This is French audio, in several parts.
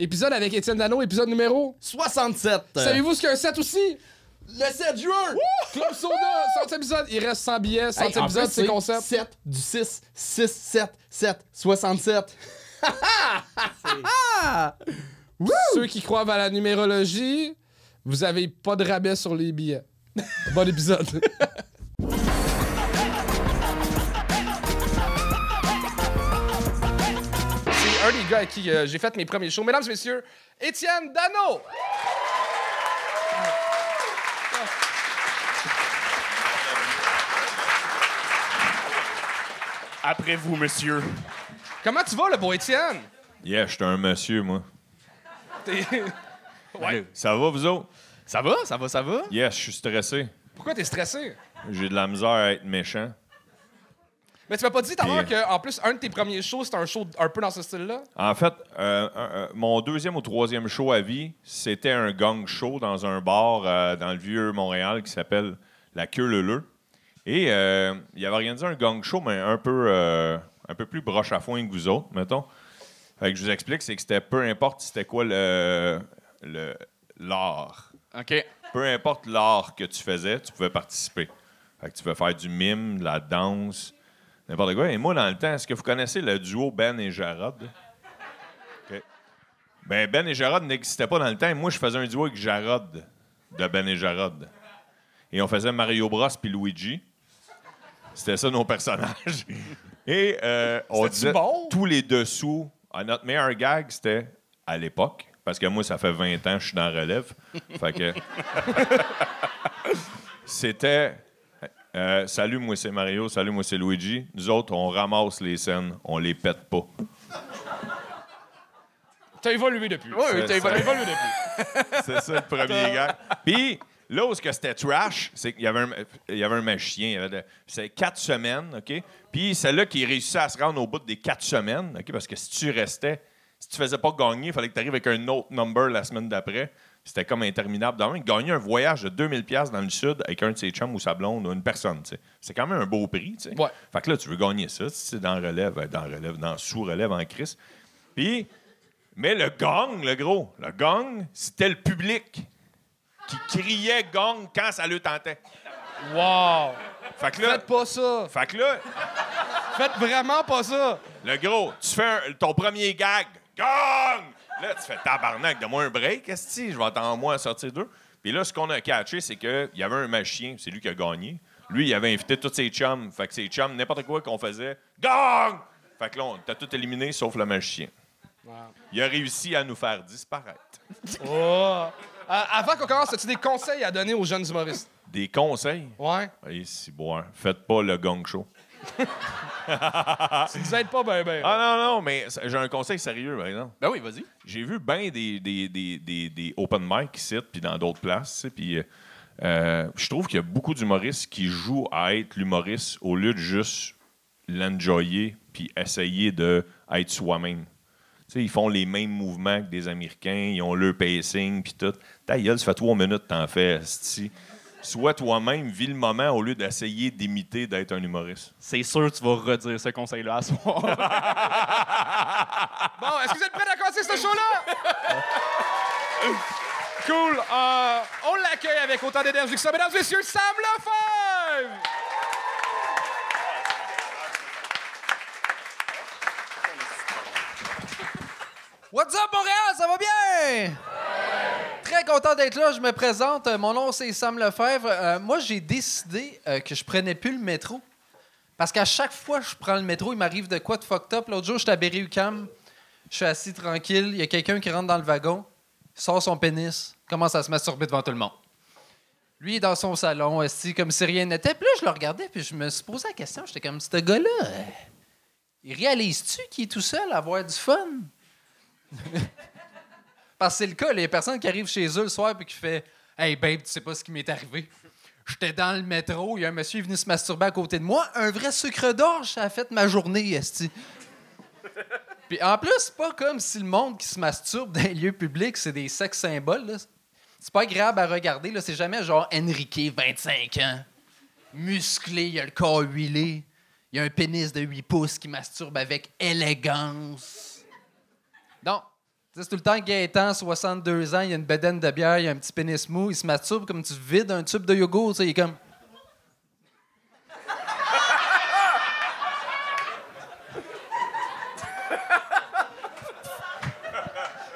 Épisode avec Étienne Dano, épisode numéro 67. Savez-vous ce qu'un 7 aussi? Le 7 juin! Club Soda, 100 épisodes. Il reste 100 billets, 100 épisodes, c'est concept. 7 du 6, 6, 7, 7, 67. Ceux qui croient à la numérologie, vous avez pas de rabais sur les billets. Bon épisode. C'est un des gars à qui j'ai fait mes premiers shows. Mesdames et messieurs, Étienne Dano! Après vous, monsieur. Comment tu vas, le beau Étienne? Yeah, je suis un monsieur, moi. T'es... Ouais. Ça va, vous autres? Ça va, ça va, ça va? Yeah, je suis stressé. Pourquoi t'es stressé? J'ai de la misère à être méchant. Mais tu m'as pas dit tout à l'heure qu'en plus, un de tes premiers shows, c'était un show un peu dans ce style-là? En fait, mon deuxième ou troisième show à vie, c'était un gang show dans un bar dans le vieux Montréal qui s'appelle La Queue Leleu. Et il avait organisé un gang show, mais un peu plus broche à foin que vous autres, mettons. Fait que je vous explique, c'est que c'était peu importe c'était quoi l'art. OK. Peu importe l'art que tu faisais, tu pouvais participer. Fait que tu pouvais faire du mime, de la danse, n'importe quoi. Et moi, dans le temps, est-ce que vous connaissez le duo Ben et Jarrod? OK. Ben et Jarrod n'existaient pas dans le temps. Et moi, je faisais un duo avec Jarrod, de Ben et Jarrod. Et on faisait Mario Bros puis Luigi. C'était ça, nos personnages. Et on disait bon? Tous les dessous. Notre meilleur gag, c'était à l'époque. Parce que moi, ça fait 20 ans que je suis dans la relève. Fait que... c'était... salut, moi, c'est Mario. Salut, moi, c'est Luigi. Nous autres, on ramasse les scènes. On les pète pas. T'as évolué depuis. Oui, t'as évolué depuis. C'est ça, le premier gag. Puis... Là où c'était trash, c'est qu'il y avait un magicien, il y avait c'est 4 semaines, OK? Puis celle-là qui réussissait à se rendre au bout des 4 semaines, OK? Parce que si tu restais, si tu faisais pas gagner, il fallait que tu arrives avec un autre number la semaine d'après. C'était comme interminable. Dans le même, gagner un voyage de 2000$ dans le sud avec un de ses chums ou sa blonde ou une personne, tu sais. C'est quand même un beau prix, tu sais. Ouais. Fait que là, tu veux gagner ça, c'est dans sous-relève en crise. Puis, mais le gang, le gang, c'était le public qui criait « gong » quand ça le tentait. Wow! Fait que là, faites pas ça! Fait que là... Faites vraiment pas ça! Le gros, tu fais ton premier gag « gong ». Là, tu fais « tabarnak, donne-moi un break, esti, je vais attendre moi à sortir d'eux. » Puis là, ce qu'on a catché, c'est qu'il y avait un magicien, c'est lui qui a gagné. Lui, il avait invité tous ses chums. Fait que ses chums, n'importe quoi qu'on faisait « gong ». Fait que là, on t'a tout éliminé, sauf le magicien. Wow. Il a réussi à nous faire disparaître. Oh! Avant qu'on commence, as-tu des conseils à donner aux jeunes humoristes? Des conseils? Ouais. Allez, si boire. Faites pas le gong show. Tu nous aides pas ben ben. Ah non, mais j'ai un conseil sérieux, par exemple. Ben oui, vas-y. J'ai vu ben des open mic ici, puis dans d'autres places, puis je trouve qu'il y a beaucoup d'humoristes qui jouent à être l'humoriste au lieu de juste l'enjoyer puis essayer d'être soi-même. Tu sais, ils font les mêmes mouvements que des Américains, ils ont leur pacing, puis tout. Ta gueule, ça fait 3 minutes que t'en fais, sti. Sois toi-même, vis le moment au lieu d'essayer d'imiter d'être un humoriste. C'est sûr que tu vas redire ce conseil-là à soir. Bon, est-ce que vous êtes prêts à commencer ce show-là? Cool. On l'accueille avec autant d'énergie que ça. Mesdames et messieurs, Sam Lefebvre! What's up, Montréal? Ça va bien? Ouais. Très content d'être là. Je me présente. Mon nom, c'est Sam Lefebvre. Moi, j'ai décidé que je prenais plus le métro. Parce qu'à chaque fois que je prends le métro, il m'arrive de quoi de fucked up. L'autre jour, j'étais à Berri-UQAM. Je suis assis tranquille. Il y a quelqu'un qui rentre dans le wagon, sort son pénis, commence à se masturber devant tout le monde. Lui, il est dans son salon, assis comme si rien n'était. Puis là, je le regardais, puis je me suis posé la question. J'étais comme, ce gars-là, il réalise-tu qu'il est tout seul à avoir du fun? Parce que c'est le cas, les personnes qui arrivent chez eux le soir et qui font « Hey babe, tu sais pas ce qui m'est arrivé. J'étais dans le métro, il y a un monsieur qui est venu se masturber à côté de moi. Un vrai sucre d'orge, ça a fait ma journée, esti. » Puis en plus, c'est pas comme si le monde qui se masturbe dans les lieux publics, c'est des sexes symboles. Là. C'est pas agréable à regarder. Là. C'est jamais genre Enrique, 25 ans, musclé, il a le corps huilé, il a un pénis de 8 pouces qui masturbe avec élégance. Non, C'est tout le temps Gaëtan, 62 ans, il a une bédaine de bière, il a un petit pénis mou, il se masturbe comme tu vides un tube de yogourt, il est comme...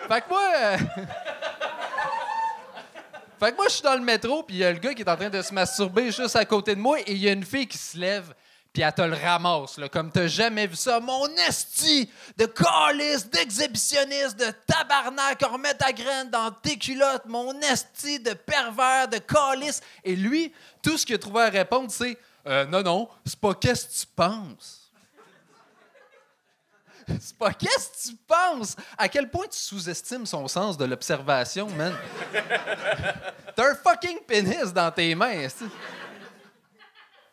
Fait que moi... Fait que moi, je suis dans le métro, puis il y a le gars qui est en train de se masturber juste à côté de moi, et il y a une fille qui se lève... Puis elle te le ramasse, là, comme t'as jamais vu ça. Mon esti de câlisse, d'exhibitionniste, de tabarnak, on remet ta graine dans tes culottes, mon esti de pervers, de câlisse. Et lui, tout ce qu'il a trouvé à répondre, c'est non, non, c'est pas qu'est-ce que tu penses. C'est pas qu'est-ce que tu penses. À quel point tu sous-estimes son sens de l'observation, man. T'as un fucking pénis dans tes mains, esti.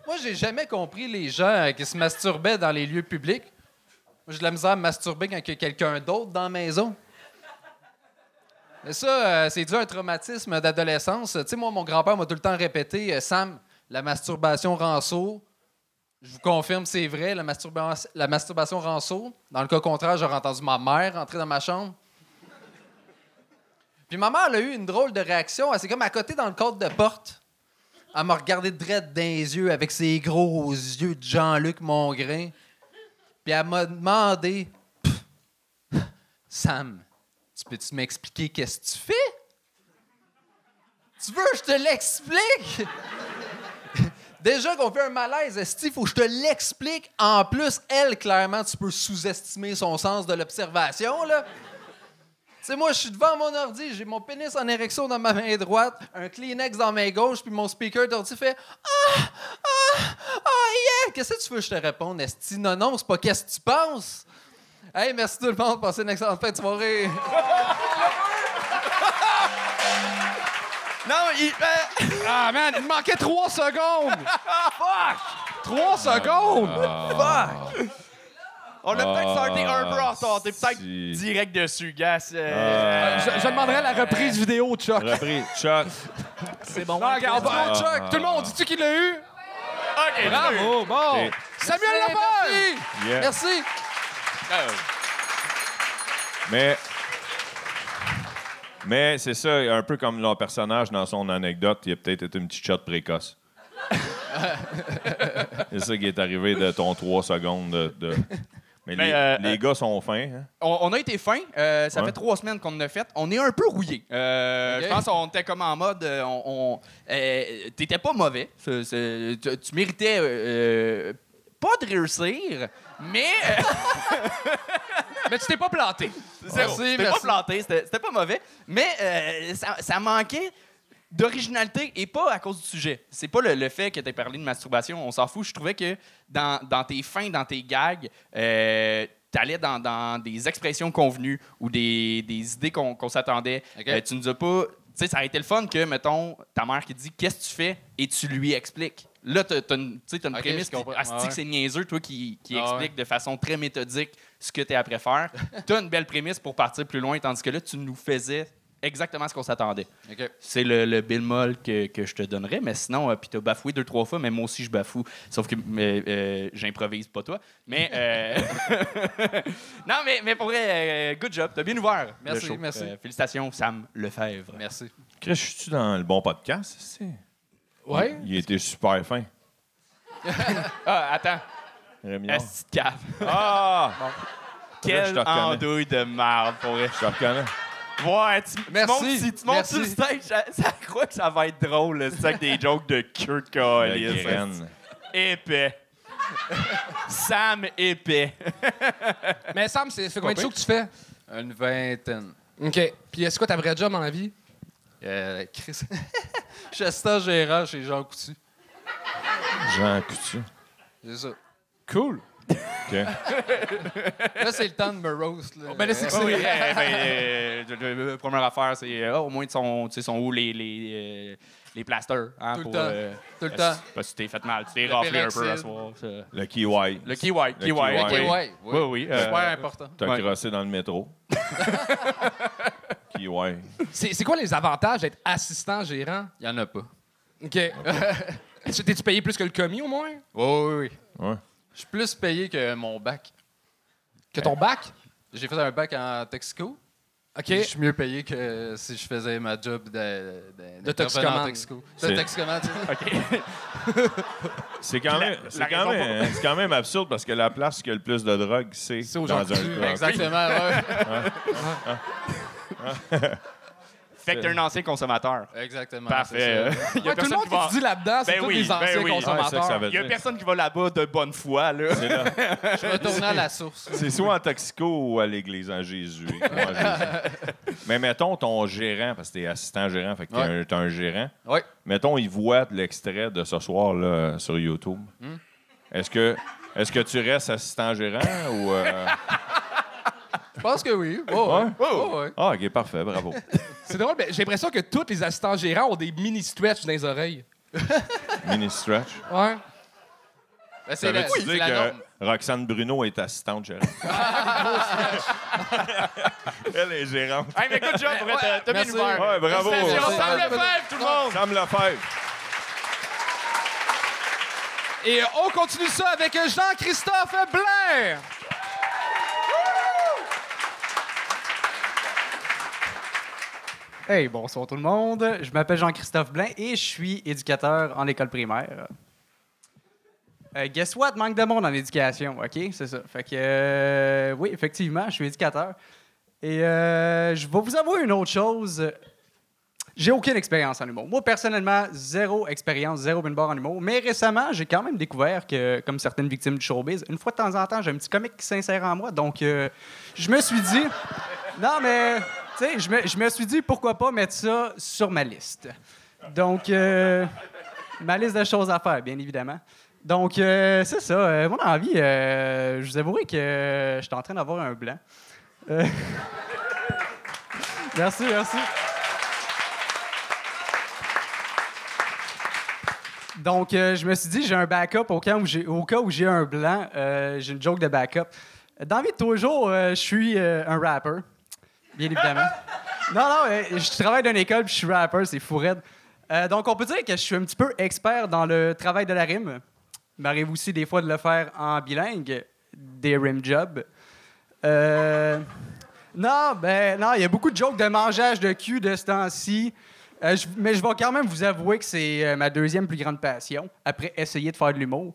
Moi, j'ai jamais compris les gens qui se masturbaient dans les lieux publics. Moi, j'ai de la misère à me masturber quand il y a quelqu'un d'autre dans la maison. Mais ça, c'est dû à un traumatisme d'adolescence. Tu sais, moi, mon grand-père m'a tout le temps répété « Sam, la masturbation rend sourd. » Je vous confirme, c'est vrai, la masturbation rend sourd. Dans le cas contraire, j'aurais entendu ma mère entrer dans ma chambre. Puis ma mère, elle a eu une drôle de réaction. Elle s'est comme accotée dans le cadre de porte. Elle m'a regardé drette dans les yeux avec ses gros yeux de Jean-Luc Mongrain. Puis elle m'a demandé « Sam, tu peux-tu m'expliquer qu'est-ce que tu fais? Tu veux que je te l'explique? Déjà qu'on fait un malaise, esti, faut que je te l'explique. En plus, elle, clairement, tu peux sous-estimer son sens de l'observation, là. » Tu sais, moi, je suis devant mon ordi, j'ai mon pénis en érection dans ma main droite, un Kleenex dans ma main gauche, puis mon speaker d'ordi fait « Ah! Ah! Ah! Yeah! » Qu'est-ce que tu veux que je te réponde, esti? Non, non, c'est pas qu'est-ce que tu penses? Hey, merci tout le monde, passez une excellente fin de soirée. Non, il... Ah, man, il manquait 3 secondes! Fuck! 3 secondes! Fuck! On a peut-être sorti un peu en retard. T'es peut-être direct dessus, gars. Je demanderai la reprise vidéo de Chuck. Reprise, Chuck. C'est bon. Non, regarde, Chuck, tout le monde, dis-tu qu'il l'a eu? OK, bravo, bon. Okay. Samuel Laporte! Merci. Yeah. Merci. Mais c'est ça, un peu comme leur personnage dans son anecdote, il a peut-être été une petite shot précoce. C'est ça qui est arrivé de ton 3 secondes de... Mais les gars sont fins. Hein? On a été fins. Ça fait 3 semaines qu'on en a fait. On est un peu rouillés. Je pense qu'on était comme en mode... t'étais pas mauvais. Tu méritais pas de réussir, mais... Mais tu t'es pas planté. Merci. Pas planté. C'était pas mauvais. Mais ça manquait... d'originalité et pas à cause du sujet. C'est pas le fait que t'aies parlé de masturbation, on s'en fout. Je trouvais que dans tes fins, dans tes gags, t'allais dans des expressions convenues ou des idées qu'on s'attendait. Okay. Tu nous as pas... Tu sais, ça aurait été le fun que, mettons, ta mère qui dit « Qu'est-ce que tu fais? » et tu lui expliques. Là, t'as une prémisse qui dit que c'est niaiseux, toi, qui explique de façon très méthodique ce que t'es après faire. T'as une belle prémisse pour partir plus loin, tandis que là, tu nous faisais... exactement ce qu'on s'attendait. Okay. C'est le bémol que je te donnerais, mais sinon, puis t'as bafoué 2-3 fois, mais moi aussi je bafoue. Sauf que j'improvise, pas toi. Mais non, mais pour vrai, good job, t'as bien ouvert. Merci. Félicitations, Sam Lefebvre. Merci. Chris, je suis-tu dans le bon podcast ici? Oui. Il était super fin. Ah, attends. Rémillon. Cave. Ah! Bon. Quelle andouille de marde, pour vrai. Je te reconnais. Ouais, tu montes sur le stage, ça croit que ça va être drôle, le sac des jokes de Kurt Cobain. Épais. Sam épais. Mais Sam, c'est combien de shows que tu fais? Une vingtaine. OK. Puis c'est quoi ta vraie job dans la vie? Chris. Je suis assistant gérant chez Jean Coutu. Jean Coutu. C'est ça. Cool. Okay. Là, c'est le temps de me roast. Là. Oh, ben là, première affaire, c'est au moins, sont où les plasters. Hein, tout le temps. Parce que tu t'es fait mal. Tu t'es raflé un peu à soir. Le kiwi. Le kiwi. Oui. Super important. T'as crossé dans le métro. Kiwi. C'est quoi les avantages d'être assistant gérant? Il n'y en a pas. OK. T'es-tu payé plus que le commis, au moins? Oui. Je suis plus payé que mon bac. Que ton bac? J'ai fait un bac en Texaco. Okay. Je suis mieux payé que si je faisais ma job de toxicomane. De toxicomane, tu sais. OK. C'est quand même absurde parce que la place qui a le plus de drogue, c'est dans un club. Exactement, oui. Fait que t'es un ancien consommateur. Exactement. Parfait. Il y a personne tout le monde qui dit là-dedans, c'est tous des anciens consommateurs. Il y a personne qui va là-bas de bonne foi. Là. C'est là. Je vais retourner à la source. C'est soit en toxico ou à l'église en Jésus. Mais mettons ton gérant, parce que t'es assistant gérant, fait que t'es un gérant. Oui. Mettons, il voit l'extrait de ce soir-là sur YouTube. Est-ce que tu restes assistant gérant ou... Je pense que oui. Oh, ouais. Oh, ouais. Ah, OK, parfait, bravo. C'est drôle, mais j'ai l'impression que tous les assistants gérants ont des mini-stretch dans les oreilles. Mini-stretch? Ouais. Ben, ça veut-tu dire que Roxane Bruno est assistante gérante? Elle est gérante. Hey, mais good job, t'as mis l'ouvert. Ouais, bravo. Sam Lefebvre, tout le monde! Sam Lefebvre. Et on continue ça avec Jean-Christophe Blain. Hey, bonsoir tout le monde. Je m'appelle Jean-Christophe Blain et je suis éducateur en école primaire. Guess what? Manque de monde en éducation, OK? C'est ça. Fait que, oui, effectivement, je suis éducateur. Et je vais vous avouer une autre chose. J'ai aucune expérience en humour. Moi, personnellement, zéro expérience, zéro bin bar en humour. Mais récemment, j'ai quand même découvert que, comme certaines victimes du showbiz, une fois de temps en temps, j'ai un petit comique qui s'insère en moi. Donc, je me suis dit... Non, mais... Je me suis dit, pourquoi pas mettre ça sur ma liste. Donc, ma liste de choses à faire, bien évidemment. Donc, c'est ça. Mon envie, je vous avouerai que je suis en train d'avoir un blanc. Merci, merci. Donc, je me suis dit, j'ai un backup au cas où j'ai un blanc. J'ai une joke de backup. Dans la vie de tous les jours, je suis un rapper. Bien évidemment. Non, je travaille dans une école puis je suis rapper, c'est fou raide. Donc, on peut dire que je suis un petit peu expert dans le travail de la rime. Il m'arrive aussi des fois de le faire en bilingue, des rim jobs. Non, il y a beaucoup de jokes de mangeage de cul de ce temps-ci. Mais je vais quand même vous avouer que c'est ma deuxième plus grande passion, après essayer de faire de l'humour.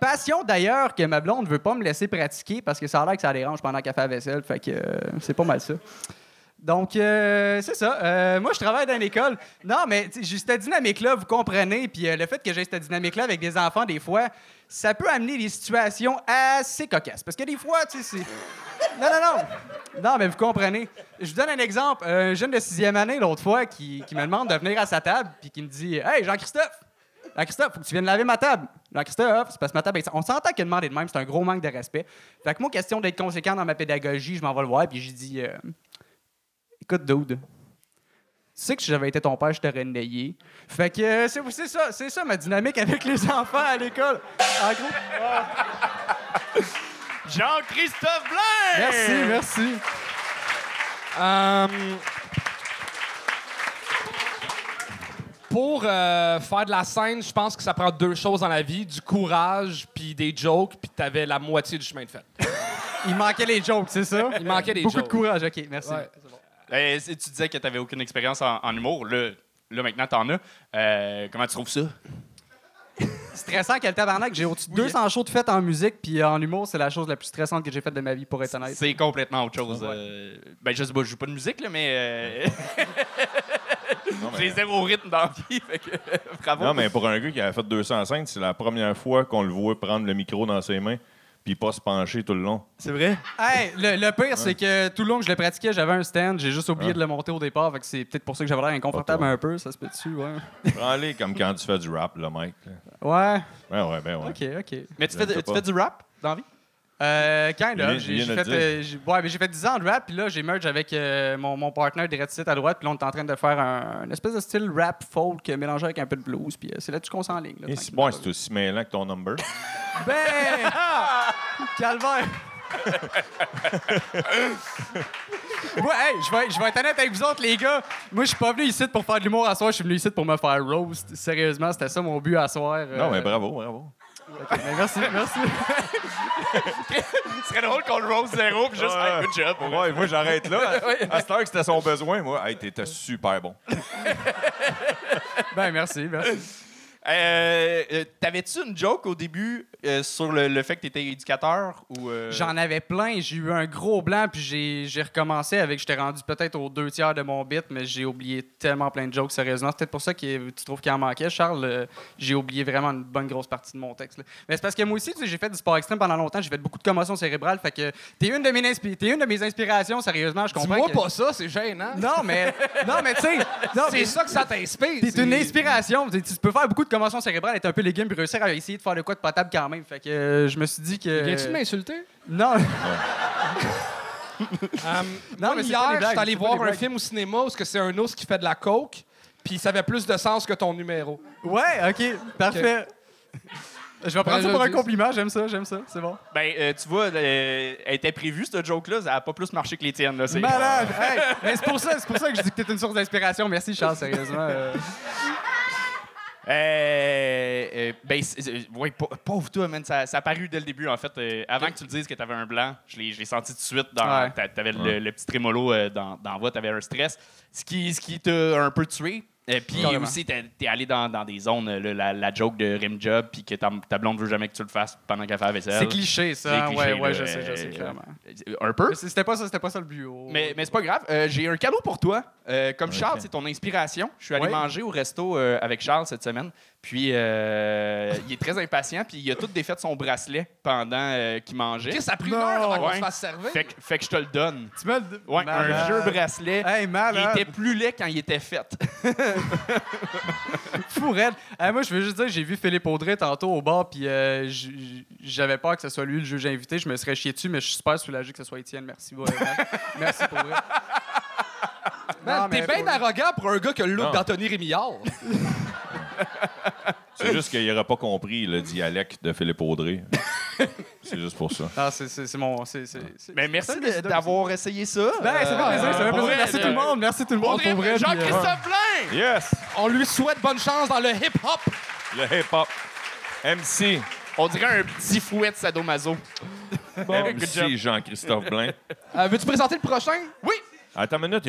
Passion, d'ailleurs, que ma blonde ne veut pas me laisser pratiquer parce que ça a l'air que ça dérange pendant qu'elle fait la vaisselle. Fait que c'est pas mal ça. Donc, c'est ça. Moi, je travaille dans l'école. Non, mais j'ai cette dynamique-là, vous comprenez. Puis le fait que j'ai cette dynamique-là avec des enfants, des fois, ça peut amener des situations assez cocasses. Parce que des fois, tu sais, c'est... Non. Non, mais vous comprenez. Je vous donne un exemple. Un jeune de 6e année, l'autre fois, qui me demande de venir à sa table puis qui me dit « Hey, Jean-Christophe! » Jean-Christophe, faut que tu viennes laver ma table. Jean-Christophe, c'est parce que ma table... On s'entend qu'elle demande de même, c'est un gros manque de respect. Fait que moi, question d'être conséquent dans ma pédagogie, je m'en vais le voir, puis j'ai dit... Écoute, dude, tu sais que si j'avais été ton père, je t'aurais nayé. Fait que c'est ça ma dynamique avec les enfants à l'école. En gros... Oh. Jean-Christophe Blain! Merci. Pour faire de la scène, je pense que ça prend deux choses dans la vie, du courage puis des jokes, puis t'avais la moitié du chemin de fait. Il manquait les jokes, c'est ça? Il manquait des jokes. Beaucoup de courage, OK, merci. Ouais. C'est bon. Tu disais que t'avais aucune expérience en humour. Là, maintenant, t'en as. Comment tu trouves ça? Stressant quel tabarnak. J'ai au-dessus de 200 shows de fête en musique, puis en humour, c'est la chose la plus stressante que j'ai faite de ma vie, pour être honnête. C'est complètement autre chose. Ouais. Ben, je sais pas, je joue pas de musique, là, mais... Non, mais... J'ai zéro rythme dans la vie, fait que bravo. Non, mais pour un gars qui a fait 200 scènes, c'est la première fois qu'on le voit prendre le micro dans ses mains puis pas se pencher tout le long. C'est vrai? Hey, le pire, c'est que tout le long que je le pratiquais, j'avais un stand, j'ai juste oublié de le monter au départ, fait que c'est peut-être pour ça que j'avais l'air inconfortable un peu, ça se peut-tu, ouais. Prends-les comme quand tu fais du rap, là, mec. Ouais. Ben ouais. OK. Mais tu fais du rap dans la vie? Quand là, j'ai fait 10 ans de rap, puis là, j'ai merge avec mon partner des Red Hot à droite, puis là, on est en train de faire une espèce de style rap folk mélangé avec un peu de blues, puis c'est là-dessus qu'on s'enligne. Et c'est bon, c'est aussi mêlant que ton number. Ben! Calvaire! Moi, hey, je vais être honnête avec vous autres, les gars. Moi, je suis pas venu ici pour faire de l'humour à soir, je suis venu ici pour me faire roast. Sérieusement, c'était ça mon but à soir. Non, mais bravo. Okay, mais merci, merci. Ce serait drôle qu'on le rose zéro puis juste hey, good job. Ouais, moi j'arrête là. À cette heure que c'était son besoin, moi, hey, t'étais super bon. Ben merci, merci. T'avais-tu une joke au début sur le fait que t'étais éducateur? J'en avais plein. J'ai eu un gros blanc, puis j'ai recommencé avec... J'étais rendu peut-être aux 2/3 de mon bit, mais j'ai oublié tellement plein de jokes, sérieusement. C'est peut-être pour ça que tu trouves qu'il en manquait, Charles. J'ai oublié vraiment une bonne grosse partie de mon texte. Là. Mais c'est parce que moi aussi, tu sais, j'ai fait du sport extrême pendant longtemps. J'ai fait beaucoup de commotions cérébrales. Fait que t'es une de mes inspirations, sérieusement. Je comprends. Dis-moi pas ça, c'est gênant. Non, mais tu sais... C'est ça que ça t'inspire. T'es une inspiration. T'sais, tu peux faire beaucoup de convention cérébrale, être un peu légume puis réussir à essayer de faire de quoi de potable quand même. Fait que je me suis dit que... Viens-tu m'insulter? Non. Non, mais hier, je suis allé voir un film au cinéma où c'est un ours qui fait de la coke, puis ça avait plus de sens que ton numéro. Ouais, OK, parfait. Okay. Je vais prendre ça pour un compliment. J'aime ça. C'est bon. Ben, tu vois, elle était prévue, cette joke-là. Ça n'a pas plus marché que les tiennes. Là, c'est... Malade! Hey, ben, c'est pour ça que je dis que t'es une source d'inspiration. Merci, Charles, sérieusement. Oui, pauvre toi, man. Ça a paru dès le début, en fait. Avant que tu le dises que t'avais un blanc, je l'ai senti tout de suite. T'avais le petit trémolo dans la voix, t'avais un stress. Ce qui t'a un peu tué. Puis aussi, t'es allé dans des zones, la joke de rim job, puis que ta blonde veut jamais que tu le fasses pendant qu'elle fait la vaisselle. C'est cliché, ça. Ouais, je sais, clairement. Un peu. C'était pas ça le but. Mais c'est pas grave. J'ai un cadeau pour toi. Comme Charles, c'est ton inspiration. Je suis allé manger au resto avec Charles cette semaine. Puis, il est très impatient. Puis, il a tout défait son bracelet pendant qu'il mangeait. Qu'est-ce que ça a pris une heure avant qu'on se fasse servir? Fait que je te le donne. Tu me le donnes? Oui, un vieux bracelet. Hey, malade. Il était plus laid quand il était fait. Fourette. Moi, je veux juste dire, j'ai vu Philippe Audrey tantôt au bar. Puis, j'avais peur que ce soit lui le juge invité. Je me serais chié dessus, mais je suis super soulagé que ce soit Étienne. Merci, merci pour vrai. Man, t'es bien arrogant pour un gars qui a le look d'Anthony Rémillard. C'est juste qu'il n'aurait pas compris le dialecte de Philippe Audrey. C'est juste pour ça. Ah, c'est mon... Mais merci d'avoir essayé ça. Ben, c'est pas plaisir. C'est un plaisir. Merci tout le monde. Merci tout le monde. Pour vrai. Jean-Christophe Blain. Yes. On lui souhaite bonne chance dans le hip-hop. Le hip-hop. MC. On dirait un petit fouet de sadomaso. Bon. MC Jean-Christophe Blain. Veux-tu présenter le prochain? Oui. Attends une minute,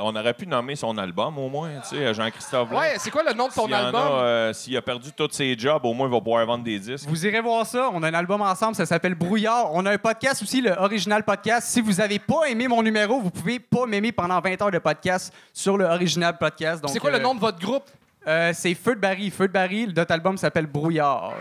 on aurait pu nommer son album au moins, tu sais, Jean-Christophe Blain. Ouais, c'est quoi le nom de ton album? S'il a perdu tous ses jobs, au moins il va pouvoir vendre des disques. Vous irez voir ça, on a un album ensemble, ça s'appelle Brouillard. On a un podcast aussi, le Original Podcast. Si vous n'avez pas aimé mon numéro, vous pouvez pas m'aimer pendant 20 heures de podcast sur le Original Podcast. Donc, c'est quoi le nom de votre groupe? C'est Feu de Barry. Feu de Barry, notre album s'appelle Brouillard.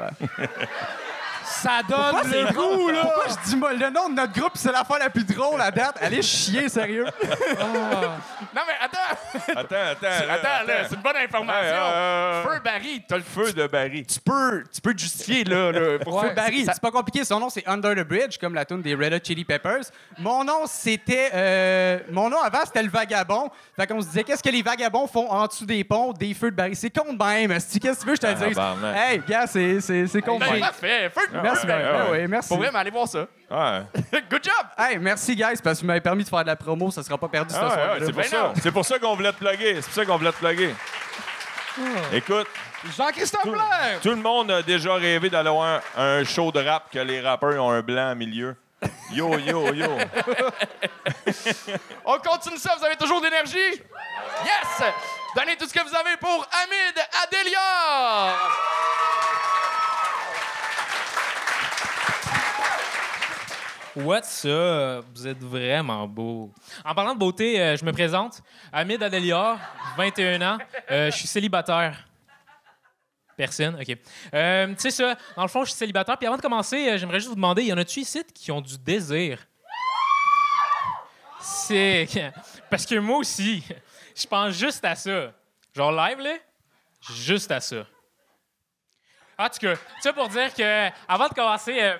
Ça donne le goût, là! Pourquoi je dis le nom de notre groupe, c'est l'affaire la plus drôle à date? Allez chier, sérieux! Non, mais attends! Attends, c'est une bonne information! Feu Barry, t'as le feu de Barry. Tu peux te justifier, là. Pour Feu Barry, c'est pas compliqué. Son nom, c'est Under the Bridge, comme la tune des Red Hot Chili Peppers. Mon nom, c'était... mon nom, avant, c'était le Vagabond. Fait qu'on se disait, qu'est-ce que les vagabons font en dessous des ponts des Feux de Barry? C'est con de même. Qu'est-ce que tu veux, je te le dis? Hey, gars, c'est con de même. Merci, merci. Pour vrai, mais allez voir ça. Ouais. Good job! Hey, merci, guys, parce que vous m'avez permis de faire de la promo. Ça ne sera pas perdu ce soir. C'est pour ça qu'on voulait te plugger. C'est pour ça qu'on voulait te plugger. Écoute, Jean-Christophe Blain! Tout le monde a déjà rêvé d'aller voir un show de rap que les rappeurs ont un blanc au milieu. Yo. On continue ça. Vous avez toujours d'énergie? Yes! Donnez tout ce que vous avez pour Hamid Adélior! What's up? Vous êtes vraiment beau. En parlant de beauté, je me présente. Hamid Adélior, 21 ans. Je suis célibataire. Personne? OK. Tu sais ça, dans le fond, je suis célibataire. Puis avant de commencer, j'aimerais juste vous demander, y en a-tu ici qui ont du désir? C'est... Parce que moi aussi, je pense juste à ça. Genre live, là, juste à ça. En tout cas, ça pour dire que avant de commencer...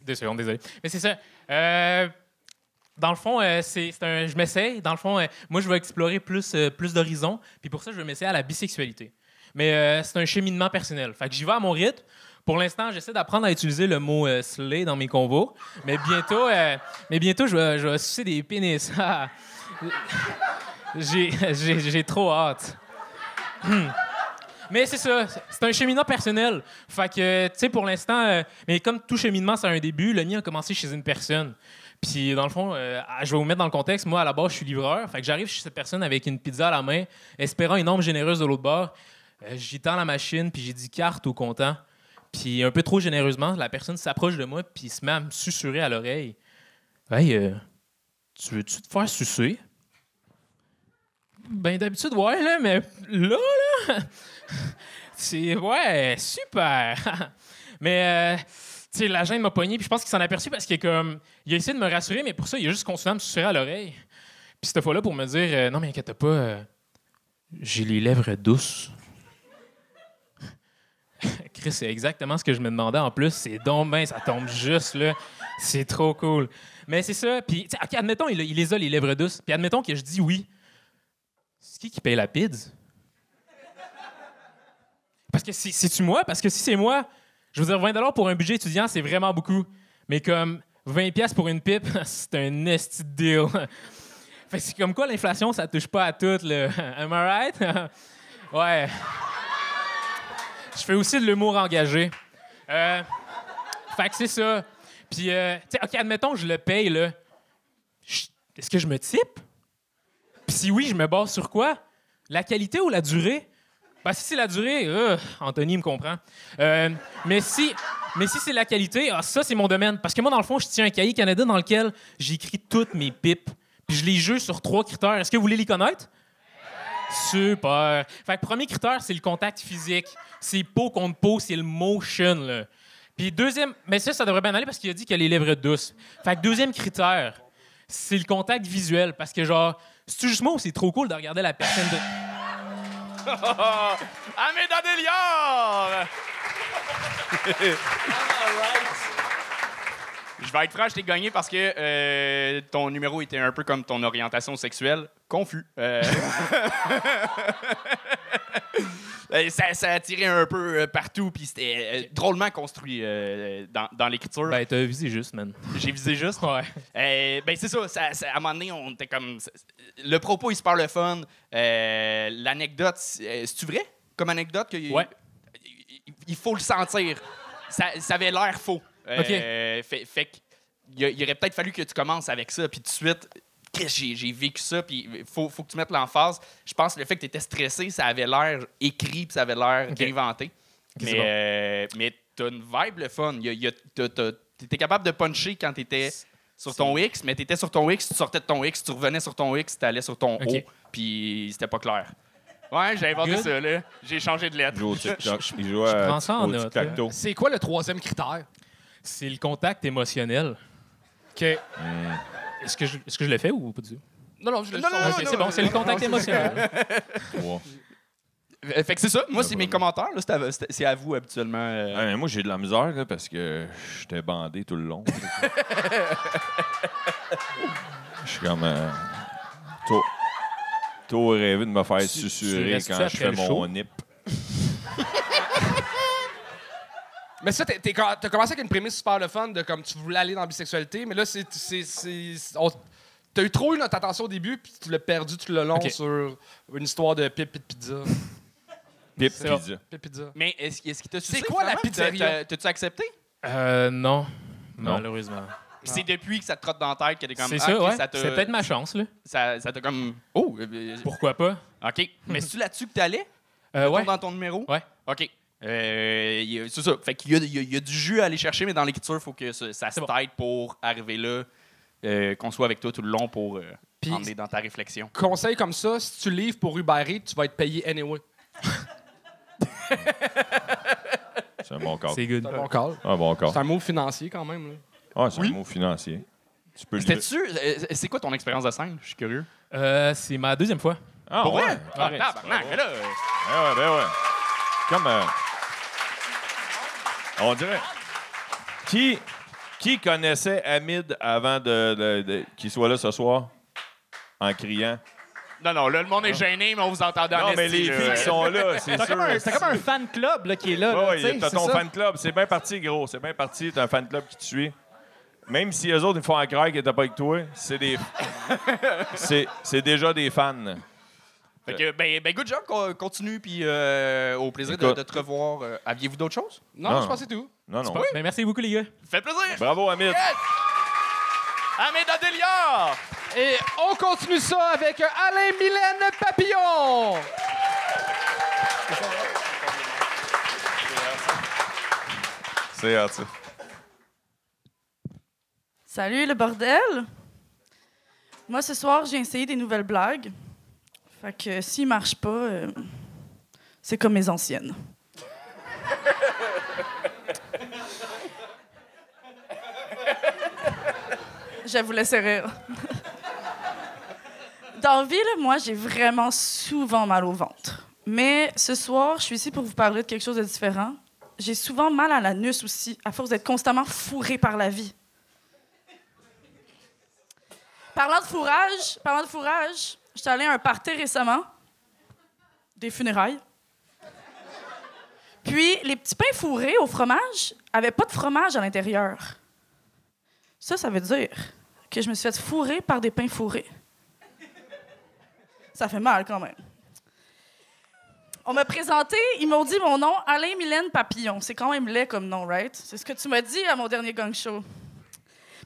2 secondes, désolé. Mais c'est ça. Dans le fond, je m'essaye. Dans le fond, moi, je veux explorer plus d'horizons. Puis pour ça, je veux m'essayer à la bisexualité. Mais c'est un cheminement personnel. Fait que j'y vais à mon rythme. Pour l'instant, j'essaie d'apprendre à utiliser le mot « slay » dans mes convos. Mais bientôt, je vais sucer des pénis. J'ai trop hâte. Mais c'est ça, c'est un cheminement personnel. Fait que, tu sais, pour l'instant, mais comme tout cheminement, c'est un début, le mien a commencé chez une personne. Puis, dans le fond, je vais vous mettre dans le contexte. Moi, à la base, je suis livreur. Fait que j'arrive chez cette personne avec une pizza à la main, espérant une ombre généreuse de l'autre bord. J'y tends la machine, puis j'ai dit carte au comptant. Puis, un peu trop généreusement, la personne s'approche de moi, puis se met à me susurrer à l'oreille. « Hey, tu veux-tu te faire sucer? » Ben, d'habitude, ouais, là, mais là, là, c'est, ouais, super. Mais, tu sais, l'agent m'a pogné, puis je pense qu'il s'en est aperçu parce qu'il est comme, il a essayé de me rassurer, mais pour ça, il a juste continué à me susurrer à l'oreille. Puis cette fois-là, pour me dire, non, mais inquiète pas, j'ai les lèvres douces. Chris, c'est exactement ce que je me demandais en plus. C'est donc, ben, ça tombe juste, là. C'est trop cool. Mais c'est ça, puis, tu sais, okay, admettons, il les a, les lèvres douces, puis admettons que je dis oui. C'est qui paye la pizza? Parce que c'est-tu moi? Parce que si c'est moi, je veux dire, 20$ pour un budget étudiant, c'est vraiment beaucoup. Mais comme 20$ pour une pipe, c'est un esti deal. Fait que c'est comme quoi l'inflation, ça touche pas à tout, là. Am I right? Ouais. Je fais aussi de l'humour engagé. Fait que c'est ça. Puis, tu sais, OK, admettons que je le paye, là. Est-ce que je me type? Puis si oui, je me base sur quoi? La qualité ou la durée? Parce que si c'est la durée, Anthony me comprend. Mais si c'est la qualité, ah, ça, c'est mon domaine. Parce que moi, dans le fond, je tiens un cahier Canada dans lequel j'écris toutes mes pipes. Puis je les juge sur 3 critères. Est-ce que vous voulez les connaître? Super! Fait que premier critère, c'est le contact physique. C'est peau contre peau, c'est le motion, là. Puis deuxième... Mais ça devrait bien aller parce qu'il a dit qu'il a les lèvres douces. Fait que deuxième critère, c'est le contact visuel. Parce que genre... C'est-tu juste moi ou c'est trop cool de regarder la personne de... Hamid Adélior! Je vais être franc, je t'ai gagné parce que ton numéro était un peu comme ton orientation sexuelle. Confus. Ça a tiré un peu partout, puis c'était drôlement construit dans l'écriture. Ben, t'as visé juste, man. J'ai visé juste? Ouais. Ben, c'est ça, à un moment donné, on était comme... Le propos, il se parle le fun. L'anecdote, c'est-tu vrai? Comme anecdote? Ouais. Il faut le sentir. Ça avait l'air faux. OK. Fait qu'il aurait peut-être fallu que tu commences avec ça, puis tout de suite... J'ai vécu ça, puis faut que tu mettes l'emphase. Je pense que le fait que tu étais stressé, ça avait l'air écrit, puis ça avait l'air inventé. Okay, mais, bon. Mais t'as une vibe, le fun. T'étais capable de puncher quand t'étais sur ton X, mais t'étais sur ton X, tu sortais de ton X, tu revenais sur ton X, t'allais sur ton O, puis c'était pas clair. Ouais, j'ai inventé ça, là. J'ai changé de lettre. Je prends ça en note. C'est quoi le troisième critère? C'est le contact émotionnel. OK. Est-ce que je le fais ou pas du tout? Non, je le sens. Okay, c'est bon, c'est le contact émotionnel. Wow. Fait que c'est ça. Moi, c'est mes commentaires. Là, c'est à vous, habituellement. Ouais, moi, j'ai de la misère là, parce que j'étais bandé tout le long. Je suis comme... T'as rêvé de me faire susurrer quand je fais mon nip. Mais ça, t'as commencé avec une prémisse super le fun de comme tu voulais aller dans la bisexualité, mais là, t'as eu trop notre attention au début, puis tu l'as perdu tout le long sur une histoire de pipe et de pizza. Pipe pizza. Mais est-ce qu'il t'a sucé? C'est quoi la pizzeria? T'as-tu accepté? Non, malheureusement. Puis c'est depuis que ça te trotte dans la tête que t'es comme... C'est ça, ouais. C'est peut-être ma chance, là. Ça t'a comme... Oh! Pourquoi pas? OK. Mais c'est-tu là-dessus que t'allais? Ouais. Dans ton numéro? Ouais. OK. C'est ça. Fait qu'il y a du jus à aller chercher, mais dans l'écriture, il faut que ça se tête pour arriver là, qu'on soit avec toi tout le long pour emmener dans ta réflexion. Conseil comme ça, si tu livres pour Uber Eats, tu vas être payé anyway. C'est un bon call. C'est good. C'est un bon call. C'est un mot financier quand même. Là. Ah, c'est un mot financier. Tu peux c'est quoi ton expérience de scène? Je suis curieux. C'est ma deuxième fois. Ah, pour vrai? Ben ouais. Comme... On dirait... Qui connaissait Hamid avant qu'il soit là ce soir en criant? Non, là, le monde est gêné, mais on vous entendait en esti. Non, mais les filles qui sont là, c'est sûr. C'est comme un fan club là, qui est là. Oui, ouais, t'as ton fan club. C'est bien parti, gros. C'est bien parti. T'as un fan club qui te suit. Même si eux autres, ils font un crack et t'as pas avec toi, c'est déjà des fans. Fait que, ben good job, continue, puis au plaisir de te revoir. Aviez-vous d'autres choses? Non, je pense que c'est tout. Non. Oui. Ben, merci beaucoup, les gars. Fait plaisir. Bravo, Hamid. Yes! Hamid Adélior. Et on continue ça avec Alain-Mylène Papillon. C'est hâte. Salut, le bordel. Moi, ce soir, j'ai essayé des nouvelles blagues. Fait que s'ils ne marchent pas, c'est comme mes anciennes. Je vous laisse rire. Dans la vie, là, moi, j'ai vraiment souvent mal au ventre. Mais ce soir, je suis ici pour vous parler de quelque chose de différent. J'ai souvent mal à l'anus aussi, à force d'être constamment fourrée par la vie. Parlant de fourrage, j'étais allée à un party récemment, des funérailles. Puis, les petits pains fourrés au fromage n'avaient pas de fromage à l'intérieur. Ça veut dire que je me suis fait fourrer par des pains fourrés. Ça fait mal, quand même. On m'a présenté, ils m'ont dit mon nom, Alain-Mylène Papillon. C'est quand même laid comme nom, right? C'est ce que tu m'as dit à mon dernier gang show.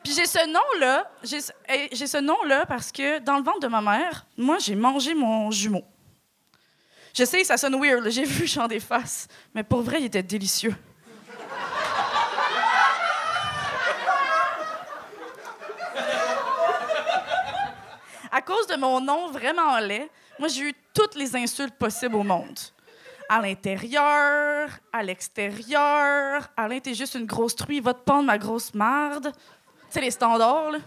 Puis j'ai ce nom-là parce que dans le ventre de ma mère, moi, j'ai mangé mon jumeau. Je sais, ça sonne weird, j'ai vu genre des faces, mais pour vrai, il était délicieux. À cause de mon nom vraiment laid, moi, j'ai eu toutes les insultes possibles au monde. À l'intérieur, à l'extérieur, « Alain, t'es juste une grosse truie, va te pendre ma grosse marde. » Tu sais, les standards, là.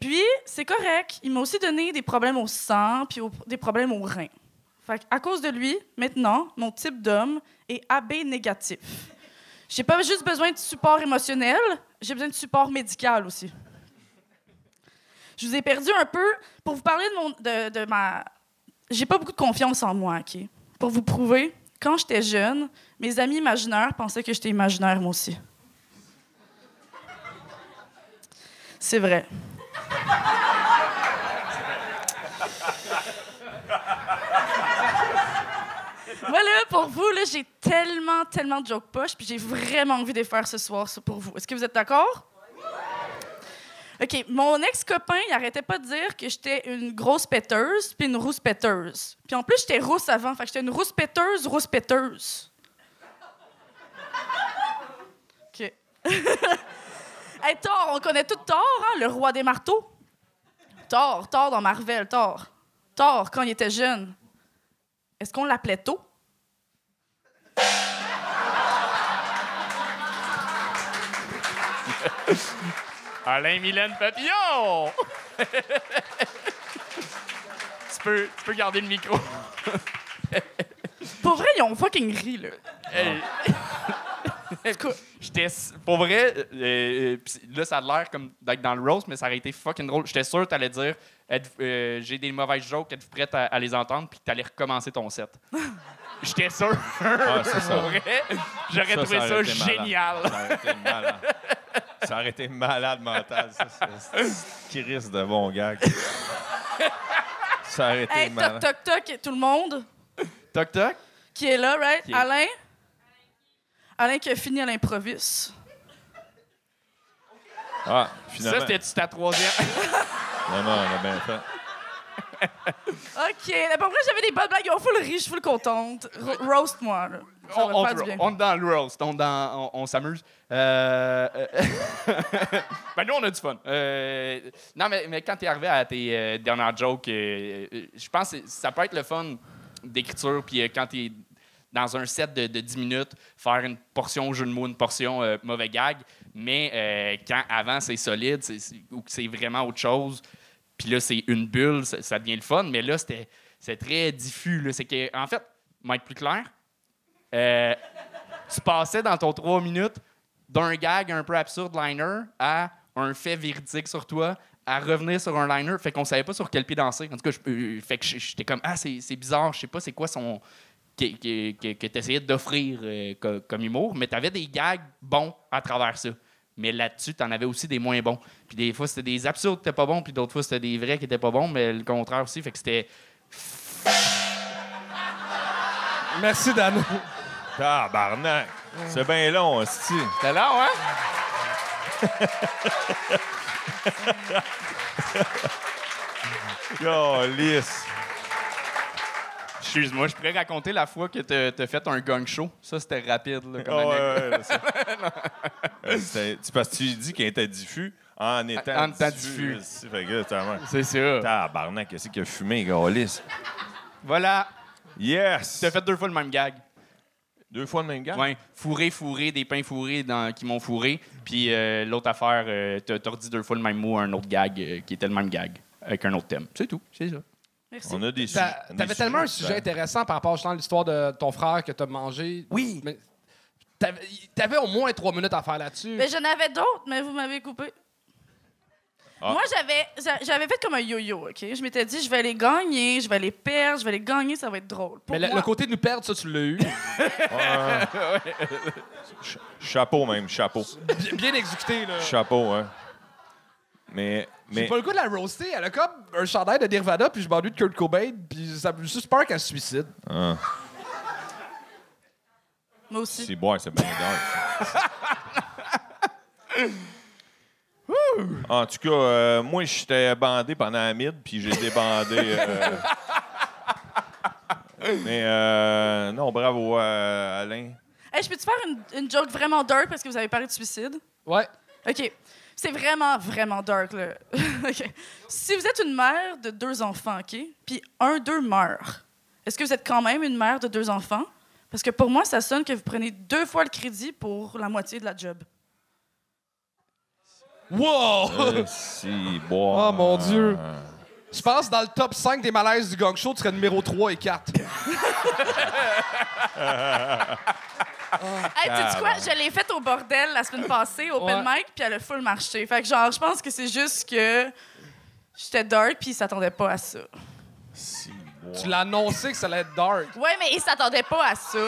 Puis, c'est correct, il m'a aussi donné des problèmes au sang puis des problèmes aux reins. Fait qu'à cause de lui, maintenant, mon type d'homme est AB négatif. J'ai pas juste besoin de support émotionnel, j'ai besoin de support médical aussi. Je vous ai perdu un peu. Pour vous parler de ma... J'ai pas beaucoup de confiance en moi, OK? Pour vous prouver, quand j'étais jeune, mes amis imaginaires pensaient que j'étais imaginaire, moi aussi. C'est vrai. Voilà, pour vous, là, j'ai tellement, tellement de jokes poches, puis j'ai vraiment envie de les faire ce soir, ça, pour vous. Est-ce que vous êtes d'accord? OK, mon ex-copain, il arrêtait pas de dire que j'étais une grosse péteuse puis une rousse péteuse. Puis en plus, j'étais rousse avant, fait que j'étais une rousse péteuse. OK. Hey, Thor, on connaît tout Thor, hein, le roi des marteaux. Thor dans Marvel, Thor. Thor, quand il était jeune, est-ce qu'on l'appelait Thor? Alain-Mylène Papillon! tu peux garder le micro. Pour vrai, ils ont fucking ri, là. Hey. Pour vrai, là, ça a l'air comme d'être dans le roast, mais ça aurait été fucking drôle. J'étais sûr que t'allais dire j'ai des mauvaises jokes, êtes-vous prête à les entendre, puis que t'allais recommencer ton set. J'étais sûr. Ah, c'est ça. Pour vrai, j'aurais trouvé ça génial. Ça aurait été malade. Ça aurait été malade mental, ça. C'est crisse de bon gag. Ça aurait été malade. Toc, tout le monde. Toc. Qui est là, right? Qui est... Alain qui a fini à l'improviste. Ah, finalement. Ça, c'était-tu ta troisième? Non, on a bien fait. OK. Pour vrai, j'avais des bonnes blagues. On full riche, full contente. Roast-moi, là. On est dans le roast. On s'amuse. Ben nous, on a du fun. Non, mais quand t'es arrivé à tes dernières jokes, je pense que ça peut être le fun d'écriture. Puis quand t'es dans un set de 10 minutes, faire une portion jeu de mots, une portion mauvais gag. Mais quand avant, c'est solide ou que c'est vraiment autre chose... Puis là, c'est une bulle, ça devient le fun. Mais là, c'est très diffus. Là. C'est que, en fait, pour être plus clair, tu passais dans ton 3 minutes d'un gag un peu absurde liner à un fait véridique sur toi, à revenir sur un liner. Fait qu'on savait pas sur quel pied danser. En tout cas, fait que j'étais comme, c'est bizarre, je sais pas c'est quoi son... que t'essayais d'offrir comme humour. Mais t'avais des gags bons à travers ça. Mais là-dessus, t'en avais aussi des moins bons. Puis des fois, c'était des absurdes qui étaient pas bons, puis d'autres fois, c'était des vrais qui étaient pas bons, mais le contraire aussi. Fait que c'était Merci, Dano. Tabarnak. C'est bien long, hostie. C'était long, hein? Yo, lisse. Excuse-moi, je pourrais raconter la fois que t'as fait un gong show. Ça, c'était rapide. Là, comme c'est parce que tu dis qu'il était diffus en étant diffus. Fait que, c'est ça. Tabarnak, qu'est-ce qu'il a fumé, gars, lisse? Voilà. Yes! Tu as fait deux fois le même gag. Deux fois le même gag? Oui. Fourré, des pains fourrés qui m'ont fourré. Puis l'autre affaire, t'as redit deux fois le même mot à un autre gag qui était le même gag avec un autre thème. C'est tout, c'est ça. Merci. On a des sujets. T'avais tellement un sujet intéressant par rapport à l'histoire de ton frère que t'as mangé. Oui! Mais t'avais au moins 3 minutes à faire là-dessus. Mais j'en avais d'autres, mais vous m'avez coupé. Ah. Moi, j'avais fait comme un yo-yo, OK? Je m'étais dit, je vais les gagner, je vais les perdre, je vais les gagner, ça va être drôle. Pour mais moi, le côté de nous perdre, ça, tu l'as eu. Chapeau, même, chapeau. Bien exécuté, là. Chapeau, hein. Mais... J'ai pas le goût de la roaster. Elle a comme un chandail de Nirvana, puis je m'ennuie de Kurt Cobain, puis ça me juste peur qu'elle se suicide. Ah. Moi aussi. C'est boire, c'est bien dingue. En tout cas, moi, j'étais bandé pendant Hamid, puis j'ai débandé. Mais non, bravo, Alain. Hey, je peux-tu faire une joke vraiment dark parce que vous avez parlé de suicide? Ouais. OK. C'est vraiment, vraiment dark, là. Okay. Si vous êtes une mère de 2 enfants, OK, puis un d'eux meurt, est-ce que vous êtes quand même une mère de 2 enfants? Parce que pour moi, ça sonne que vous prenez 2 fois le crédit pour la moitié de la job. Wow! Oh, mon Dieu! Je pense que dans le top 5 des malaises du gang show, tu serais numéro 3 et 4. Hey, tu sais quoi? Je l'ai faite au bordel la semaine passée, open mic, puis elle a full marché. Fait que genre, je pense que c'est juste que j'étais dark, puis ils s'attendaient pas à ça. Si, wow. Tu l'as annoncé que ça allait être dark. Ouais, mais ils s'attendaient pas à ça.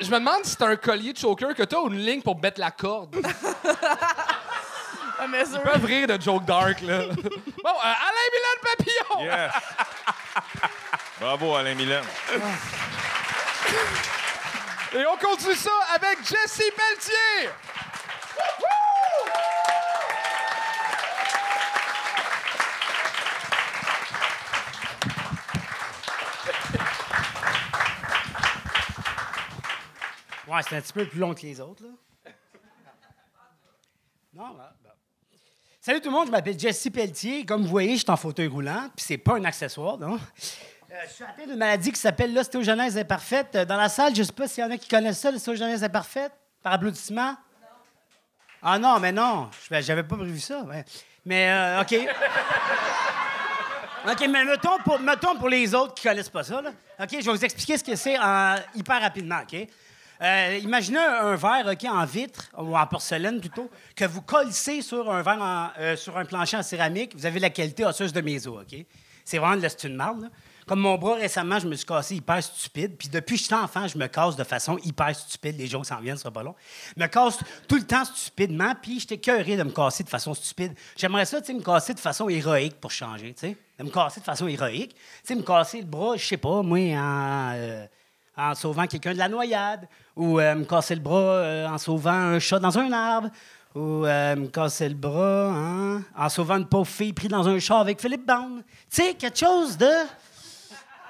Je me demande si t'as un collier de choker que t'as ou une ligne pour mettre la corde. Ils peuvent rire de joke dark, là. Bon, Alain-Mylène Papillon! Yes! Bravo, Alain-Mylène. Et on continue ça avec Jesse Pelletier! Ouais, c'est un petit peu plus long que les autres, là. Non, ben, salut tout le monde, je m'appelle Jesse Pelletier. Comme vous voyez, je suis en fauteuil roulant, puis c'est pas un accessoire, non? Je suis atteint d'une maladie qui s'appelle l'ostéogenèse imparfaite. Dans la salle, je sais pas s'il y en a qui connaissent ça, l'ostéogenèse imparfaite, par applaudissement. Non. Ah non, mais non, j'avais pas prévu ça. Mais OK. OK, mais mettons pour les autres qui connaissent pas ça, là. OK, je vais vous expliquer ce que c'est hyper rapidement, OK? Imaginez un verre, OK, en vitre, ou en porcelaine plutôt, que vous collissez sur un verre sur un plancher en céramique. Vous avez la qualité osseuse de mes os, OK? C'est vraiment de la stune marde, là. Comme mon bras, récemment, je me suis cassé hyper stupide. Puis depuis que je suis enfant, je me casse de façon hyper stupide. Les jours qui s'en viennent, ce sera pas long. Je me casse tout le temps stupidement, puis j'étais écœuré de me casser de façon stupide. J'aimerais ça, tu sais, me casser de façon héroïque pour changer, tu sais. De me casser de façon héroïque. Tu sais, me casser le bras, je sais pas, moi, en sauvant quelqu'un de la noyade, ou me casser le bras en sauvant un chat dans un arbre, ou me casser le bras en sauvant une pauvre fille prise dans un char avec Philippe Bond. Tu sais, quelque chose de...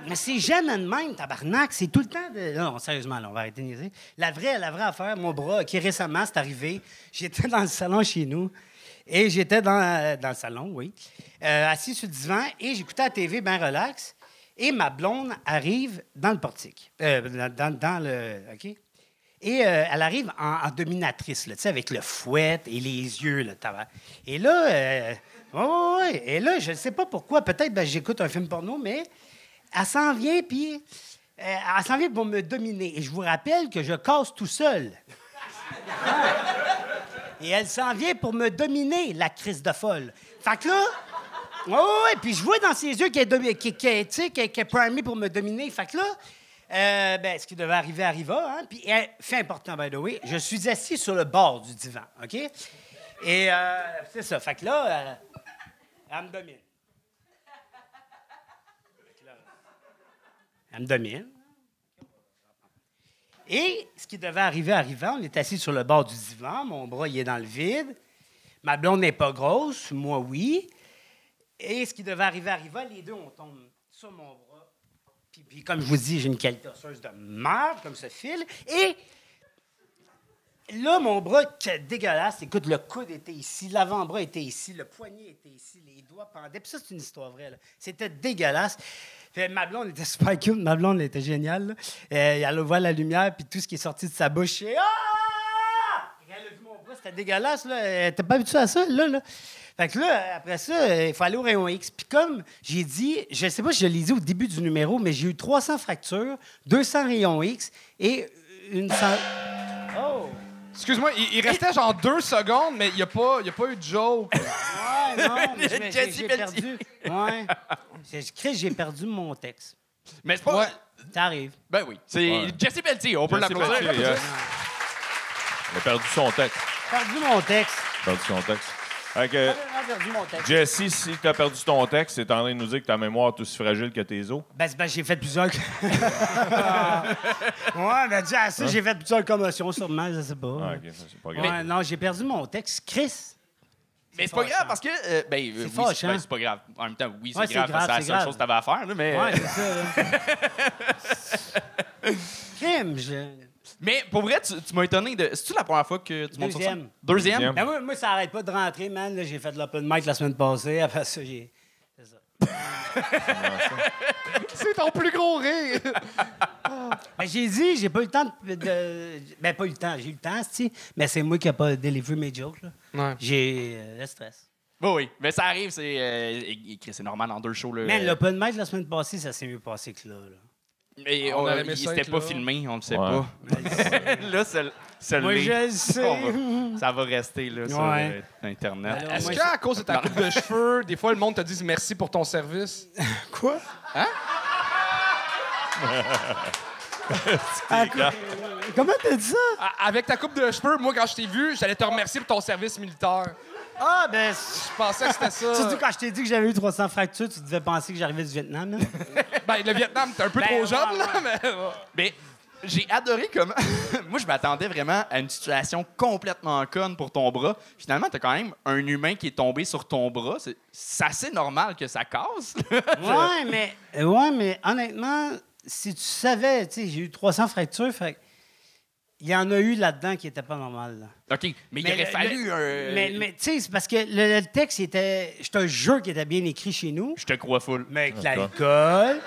Mais c'est jamais de même, tabarnak. C'est tout le temps de... Non, sérieusement, là, on va arrêter de niaiser. La vraie affaire, mon bras, qui récemment, c'est arrivé. J'étais dans le salon chez nous, et j'étais dans le salon, oui, assis sur le divan, et j'écoutais la TV bien relax. Et ma blonde arrive dans le portique. Dans le... OK? Et elle arrive en dominatrice, là, tu sais, avec le fouet et les yeux, là, Et là... Et là, je ne sais pas pourquoi. Peut-être que j'écoute un film porno, mais elle s'en vient, puis... elle s'en vient pour me dominer. Et je vous rappelle que je casse tout seul. Et elle s'en vient pour me dominer, la crise de folle. Fait que là... Oui, puis je vois dans ses yeux qu'elle est primée pour me dominer. Fait que là, ce qui devait arriver arriva. Hein? Puis, fait important, by the way, je suis assis sur le bord du divan, OK? Et c'est ça. Fait que là, elle me domine. Elle me domine. Et ce qui devait arriver, arrivant, on est assis sur le bord du divan, mon bras, il est dans le vide. Ma blonde n'est pas grosse, moi, oui. Et ce qui devait arriver, arrivant, les deux, on tombe sur mon bras. Puis comme je vous dis, j'ai une qualité osseuse de merde, comme ce fil. Et là, mon bras, dégueulasse. Écoute, le coude était ici, l'avant-bras était ici, le poignet était ici, les doigts pendaient. Puis ça, c'est une histoire vraie, là. C'était dégueulasse. Fait, ma blonde était super cute, ma blonde était géniale. Elle a ouvert la lumière, puis tout ce qui est sorti de sa bouche, c'est « Ah! » Elle a vu mon bras, c'était dégueulasse, là. Elle n'était pas habituée à ça, là. Fait que là, après ça, il faut aller au rayon X. Puis comme j'ai dit, je ne sais pas si je l'ai dit au début du numéro, mais j'ai eu 300 fractures, 200 rayons X et une... Oh! Excuse-moi, il restait genre 2 secondes, mais il n'y a pas eu de joke. Ouais, non, mais j'ai perdu. Ouais. J'ai perdu mon texte. Mais c'est pas... Ouais. Ça arrive. Ben oui. C'est ouais. Jesse Pelletier, on peut l'applaudir. Yeah. Il a perdu son texte. Perdu son texte. Jesse, si t'as perdu ton texte, c'est en train de nous dire que ta mémoire est aussi fragile que tes os. Ben j'ai fait plusieurs... ouais, ben déjà, ça, j'ai fait plusieurs commotions sûrement, je sais pas. Ah, okay, ça, c'est pas grave. Ouais, non, j'ai perdu mon texte, Chris. Mais c'est pas grave parce que... c'est pas grave. En même temps, oui, c'est grave parce que c'est la seule chose que t'avais à faire, là, mais... Ouais, c'est ça. Crime, Mais pour vrai, tu m'as étonné de... C'est-tu la première fois que tu montes sur ça? Deuxième? Ben moi, ça n'arrête pas de rentrer, man. Là, j'ai fait de l'open mic la semaine passée. Après ça, j'ai... C'est ça. C'est ton plus gros rire! Ben, j'ai dit, j'ai pas eu le temps de... Ben, pas eu le temps. J'ai eu le temps, c'ti. Mais c'est moi qui n'ai pas délivré mes jokes, là. Ouais. J'ai le stress. Bon, oui, mais ça arrive. C'est normal en 2 shows, là. Mais l'open mic la semaine passée, ça s'est mieux passé que là, là. Mais il s'était pas filmé, on le sait pas. Là, c'est moi, je le sais. Ça va rester là, sur Internet. Alors, est-ce qu'à cause de ta coupe de cheveux, des fois, le monde te dit « Merci pour ton service ». Quoi? Hein? Comment t'as dit ça? Avec ta coupe de cheveux, moi, quand je t'ai vu, j'allais te remercier pour ton service militaire. Ah, ben... Je pensais que c'était ça. Surtout quand je t'ai dit que j'avais eu 300 fractures, tu devais penser que j'arrivais du Vietnam, là. Ben, le Vietnam, t'es un peu trop jeune, là, mais... Ben, j'ai adoré comment... Moi, je m'attendais vraiment à une situation complètement conne pour ton bras. Finalement, t'as quand même un humain qui est tombé sur ton bras. C'est assez normal que ça casse. Ouais, mais honnêtement, si tu savais... Tu sais, j'ai eu 300 fractures, fait... Il y en a eu là-dedans qui n'était pas normal, là. OK, mais il aurait fallu un... Mais tu sais, c'est parce que le texte était... Je te jure qu'il était bien écrit chez nous. Je te crois full. Mais avec l'alcool...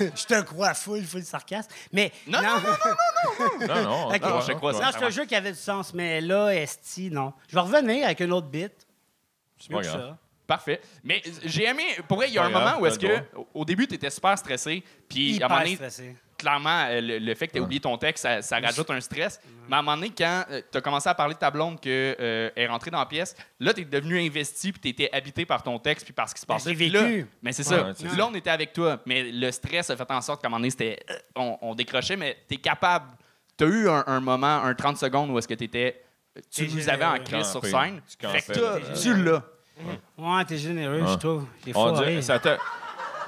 Je te crois full sarcasme. Mais... Non. Non, je te crois ça. Non, je te jure qu'il y avait du sens, mais là, esti, non. Je vais revenir avec une autre bit. C'est pas grave. Ça. Parfait. Mais j'ai aimé... Pour vrai, il y a un moment où est-ce que... Au début, tu étais super stressé, puis à un moment donné... stressé. Clairement, le fait que tu aies oublié ton texte, ça rajoute un stress. Mais à un moment donné, quand tu as commencé à parler de ta blonde qu'elle est rentrée dans la pièce, là, tu es devenu investi puis tu étais habité par ton texte puis par ce qui se passait. J'ai vécu. Là, mais c'est ça. C'est là, on était avec toi. Mais le stress a fait en sorte qu'à un moment donné, c'était, on décrochait, mais tu es capable. Tu as eu un moment, un 30 secondes où est-ce que tu étais. Tu nous avais en crise sur scène. Fait que toi, tu l'as. Ouais, t'es généreux, je trouve. J'ai foiré.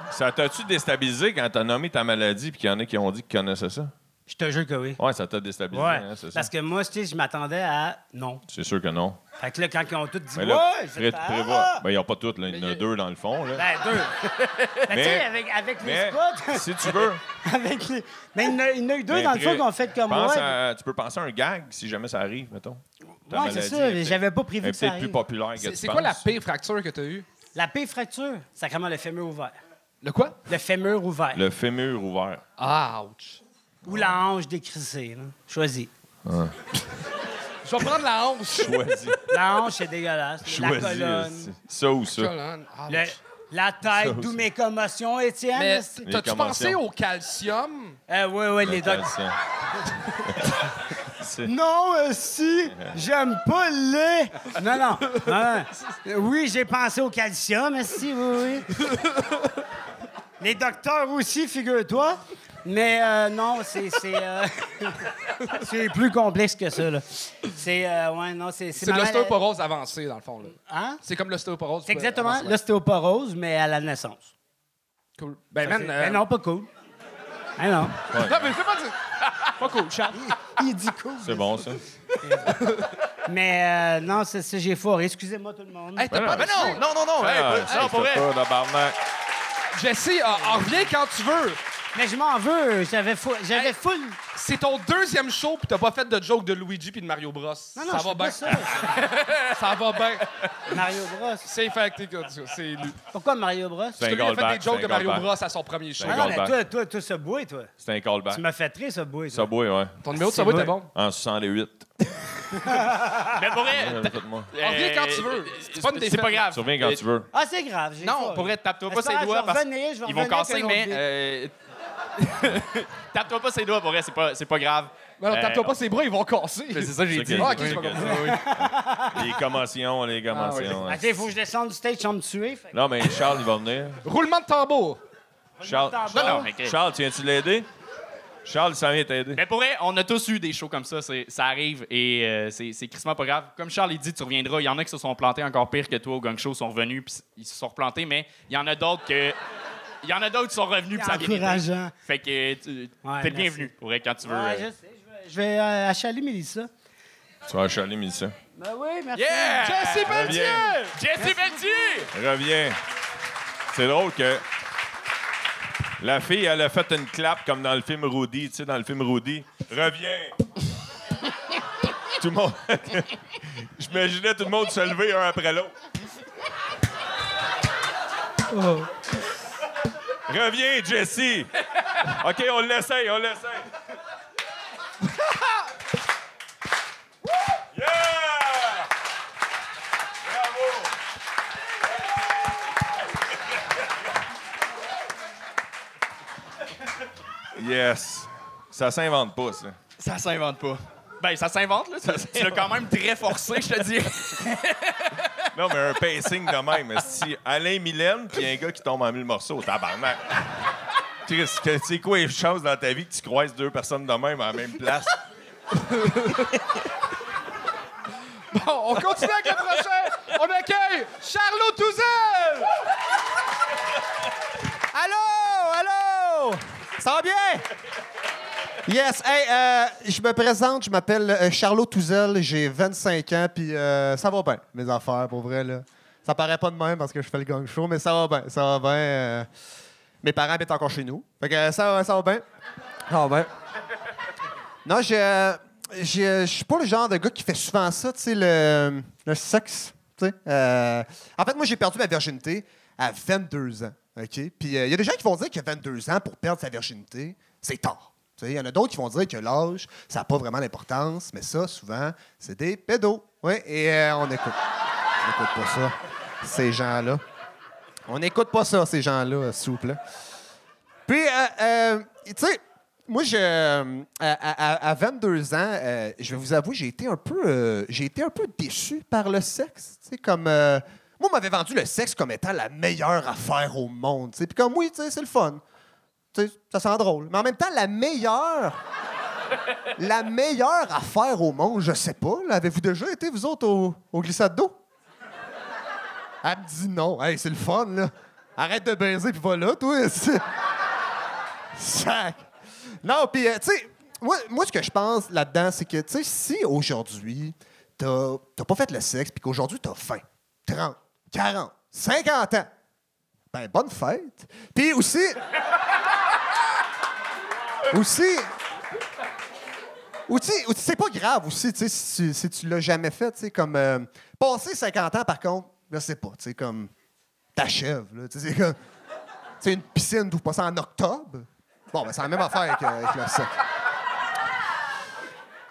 Ça t'a-tu déstabilisé quand t'as nommé ta maladie et qu'il y en a qui ont dit qu'ils connaissaient ça? Je te jure que oui. Ouais, ça t'a déstabilisé. Ouais, hein, c'est parce que moi, tu sais, je m'attendais à non. C'est sûr que non. Fait que là, quand ils ont tous dit « Ouais, je vais te faire... » Ben, ils n'ont pas toutes, là. Il y en a 2 dans le fond, là. Ben, 2. Ben, tu sais, avec les spots... si tu veux... avec les... Mais il y en a eu 2 dans le fond qu'on fait comme moi. Tu peux penser à un gag si jamais ça arrive, mettons. Ouais, c'est ça. J'avais pas prévu que ça arrive. C'est peut-être plus populaire que tu penses. C'est quoi la pire fracture que t'as eue? La pire fracture? Sacrément le fémur ouvert. Le quoi? Le fémur ouvert. Le fémur ouvert. Ah, ouch. Ou la hanche décrissée, là. Choisis. Ah. Je vais prendre la hanche. Choisis. La hanche, c'est dégueulasse. Choisis. La colonne. Ça ou ça? La tête, d'où mes commotions, Étienne. Mais t'as-tu pensé au calcium? Oui, les docteurs. Non, si, j'aime pas le lait. Non. Oui, j'ai pensé au calcium, si, oui. Les docteurs aussi, figure-toi. Mais non, c'est plus complexe que ça, là. C'est l'ostéoporose avancée, dans le fond, là. Hein? C'est comme l'ostéoporose. C'est exactement l'ostéoporose, mais à la naissance. Cool. Ben, man, ben non, pas cool. Ben non. Ouais. Non, mais c'est pas... pas cool, Charles. Il dit cool. C'est bon, ça. Mais non, c'est j'ai foiré. Excusez-moi, tout le monde. Hey, t'as pas... Ben non, non, non, non. Hey, ça, pour vrai. Jesse, reviens quand tu veux. Mais je m'en veux. J'avais full... C'est ton deuxième show, puis t'as pas fait de joke de Luigi puis de Mario Bros. Non, non, ça va bien. Ça. Ça va bien. Mario Bros. C'est fait que c'est lui. Pourquoi Mario Bros? Parce que lui, il a fait des jokes de Mario Bros à son premier show. Ah non, mais toi, Subway, toi. C'est un callback. Tu m'as fait très Subway. Subway, ouais. Ton numéro de Subway, t'es bon? En 68. Mais pour vrai, reviens quand tu veux. C'est pas grave. Tu reviens quand tu veux. Ah, c'est grave. Non, pour vrai, tape-toi pas ses doigts parce qu'ils vont casser, mais... Tape-toi pas ses doigts, pour vrai, c'est pas grave. Mais alors, tape-toi pas ses bras, ils vont casser. C'est ça que j'ai dit. Ah, OK, c'est pas comme ça. Les commotions. Ah, il faut que je descende du stage sans me tuer. Fait. Non, mais Charles, il va venir. Roulement de tambour. Charles, tu viens-tu l'aider? Charles, ça vient t'aider. Mais pour vrai, on a tous eu des shows comme ça. Ça arrive et c'est crissement pas grave. Comme Charles, il dit, tu reviendras. Il y en a qui se sont plantés encore pire que toi au gang show, sont revenus puis ils se sont replantés, mais il y en a d'autres que... Il y en a d'autres qui sont revenus pour ça vient. Fait que t'es le bienvenu pour quand tu veux. Ouais, je sais, je vais achaler Mélissa. Tu vas achaler Mélissa? Ben oui, merci. Yeah! Jesse Pelletier! Jesse Pelletier! Reviens. C'est drôle que la fille, elle a fait une clap comme dans le film Rudy. Tu sais, dans le film Rudy. Reviens! Tout le monde. J'imaginais tout le monde se lever un après l'autre. Oh. Reviens, Jesse! OK, on l'essaye. Yeah! Bravo! Yes. Ça s'invente pas, ça. Ça s'invente pas. Ben, ça s'invente, là. Tu l'as quand même très forcé, je te dis. Non, mais un pacing de même. Si Alain-Mylène, puis un gars qui tombe en mille morceaux, tabarnak. Chris, c'est quoi les chances dans ta vie que tu croises deux personnes de même à la même place? Bon, on continue avec le prochain. On accueille Charlot Touzel! Allô? Ça va bien? Yes, hey, je me présente, je m'appelle Charlot Touzel, j'ai 25 ans, puis ça va bien, mes affaires, pour vrai, là. Ça paraît pas de même parce que je fais le gang show, mais ça va bien. Mes parents habitent encore chez nous, fait que ça va bien. Non, je suis pas le genre de gars qui fait souvent ça, tu sais, le sexe, tu sais. En fait, moi, j'ai perdu ma virginité à 22 ans, OK? Puis il y a des gens qui vont dire que 22 ans, pour perdre sa virginité, c'est tard. Il y en a d'autres qui vont dire que l'âge, ça n'a pas vraiment d'importance, mais ça, souvent, c'est des pédos. Oui, et on n'écoute pas ça, ces gens-là. On n'écoute pas ça, ces gens-là, s'il vous plaît. Puis, tu sais, moi, à 22 ans, je vais vous avouer, j'ai été un peu déçu par le sexe. Tu sais, comme... moi, on m'avait vendu le sexe comme étant la meilleure affaire au monde. Puis comme, oui, tu sais, c'est le fun. Ça sent drôle. Mais en même temps, la meilleure affaire au monde, je sais pas. Avez-vous déjà été, vous autres, aux glissades d'eau? Elle me dit non. Hey, c'est le fun, là. Arrête de baiser, puis voilà, toi. Sac. Non, puis, tu sais, moi, ce que je pense là-dedans, c'est que, tu sais, si aujourd'hui, t'as pas fait le sexe, puis qu'aujourd'hui, t'as 20, 30, 40, 50 ans, ben, bonne fête. Puis aussi... Aussi, c'est pas grave aussi, tu sais, si tu l'as jamais fait, tu sais, comme... passer 50 ans, par contre, là, c'est pas, tu sais, comme... T'achèves, là, tu sais, c'est comme... Tu sais, une piscine, t'ouvres pas ça en octobre? Bon, ben, c'est la même affaire avec le sexe.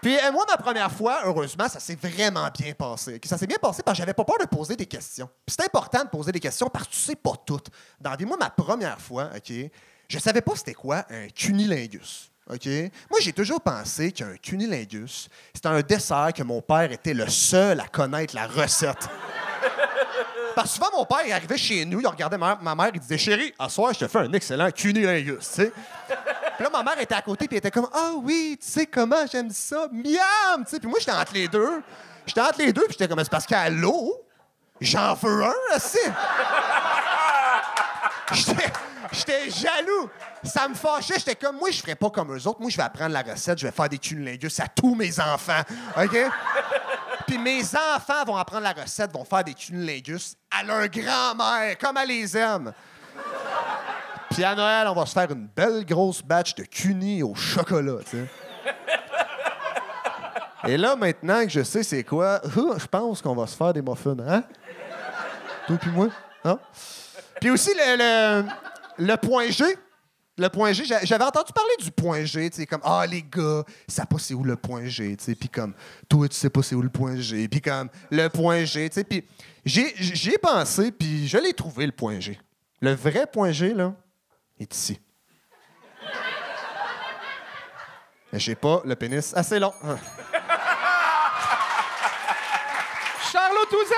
Puis moi, ma première fois, heureusement, ça s'est vraiment bien passé. Ça s'est bien passé parce que j'avais pas peur de poser des questions. Puis c'est important de poser des questions parce que tu sais pas tout. Dans la vie, moi, ma première fois, OK... Je savais pas c'était quoi un cunilingus, OK? Moi, j'ai toujours pensé qu'un cunilingus, c'était un dessert que mon père était le seul à connaître la recette. Parce que souvent, mon père, il arrivait chez nous, il regardait ma mère, il disait « Chérie, à soir, je te fais un excellent cunilingus, tu sais? » Puis là, ma mère était à côté, puis elle était comme « Ah oui, tu sais comment j'aime ça? Miam! » tu sais. Puis moi, j'étais entre les deux. Puis j'étais comme « C'est parce qu'à l'eau, j'en veux un, là, c'est... » J'étais jaloux. Ça me fâchait. J'étais comme, moi, je ferais pas comme eux autres. Moi, je vais apprendre la recette. Je vais faire des cunnilingus à tous mes enfants. OK? Puis mes enfants vont apprendre la recette, vont faire des cunnilingus à leur grand-mère, comme elle les aime. Puis à Noël, on va se faire une belle grosse batch de cunis au chocolat, tu sais. Et là, maintenant que je sais c'est quoi, je pense qu'on va se faire des muffins, hein? Toi puis moi, hein? Puis aussi, le point G. Le point G, j'avais entendu parler du point G, tu sais, comme, ah, les gars, ils savent pas c'est où le point G, tu sais, puis comme, toi, tu sais pas c'est où le point G, puis comme, le point G, tu sais, puis j'y ai pensé, puis je l'ai trouvé, le point G. Le vrai point G, là, est ici. Mais j'ai pas le pénis assez long. Charlot Touzel!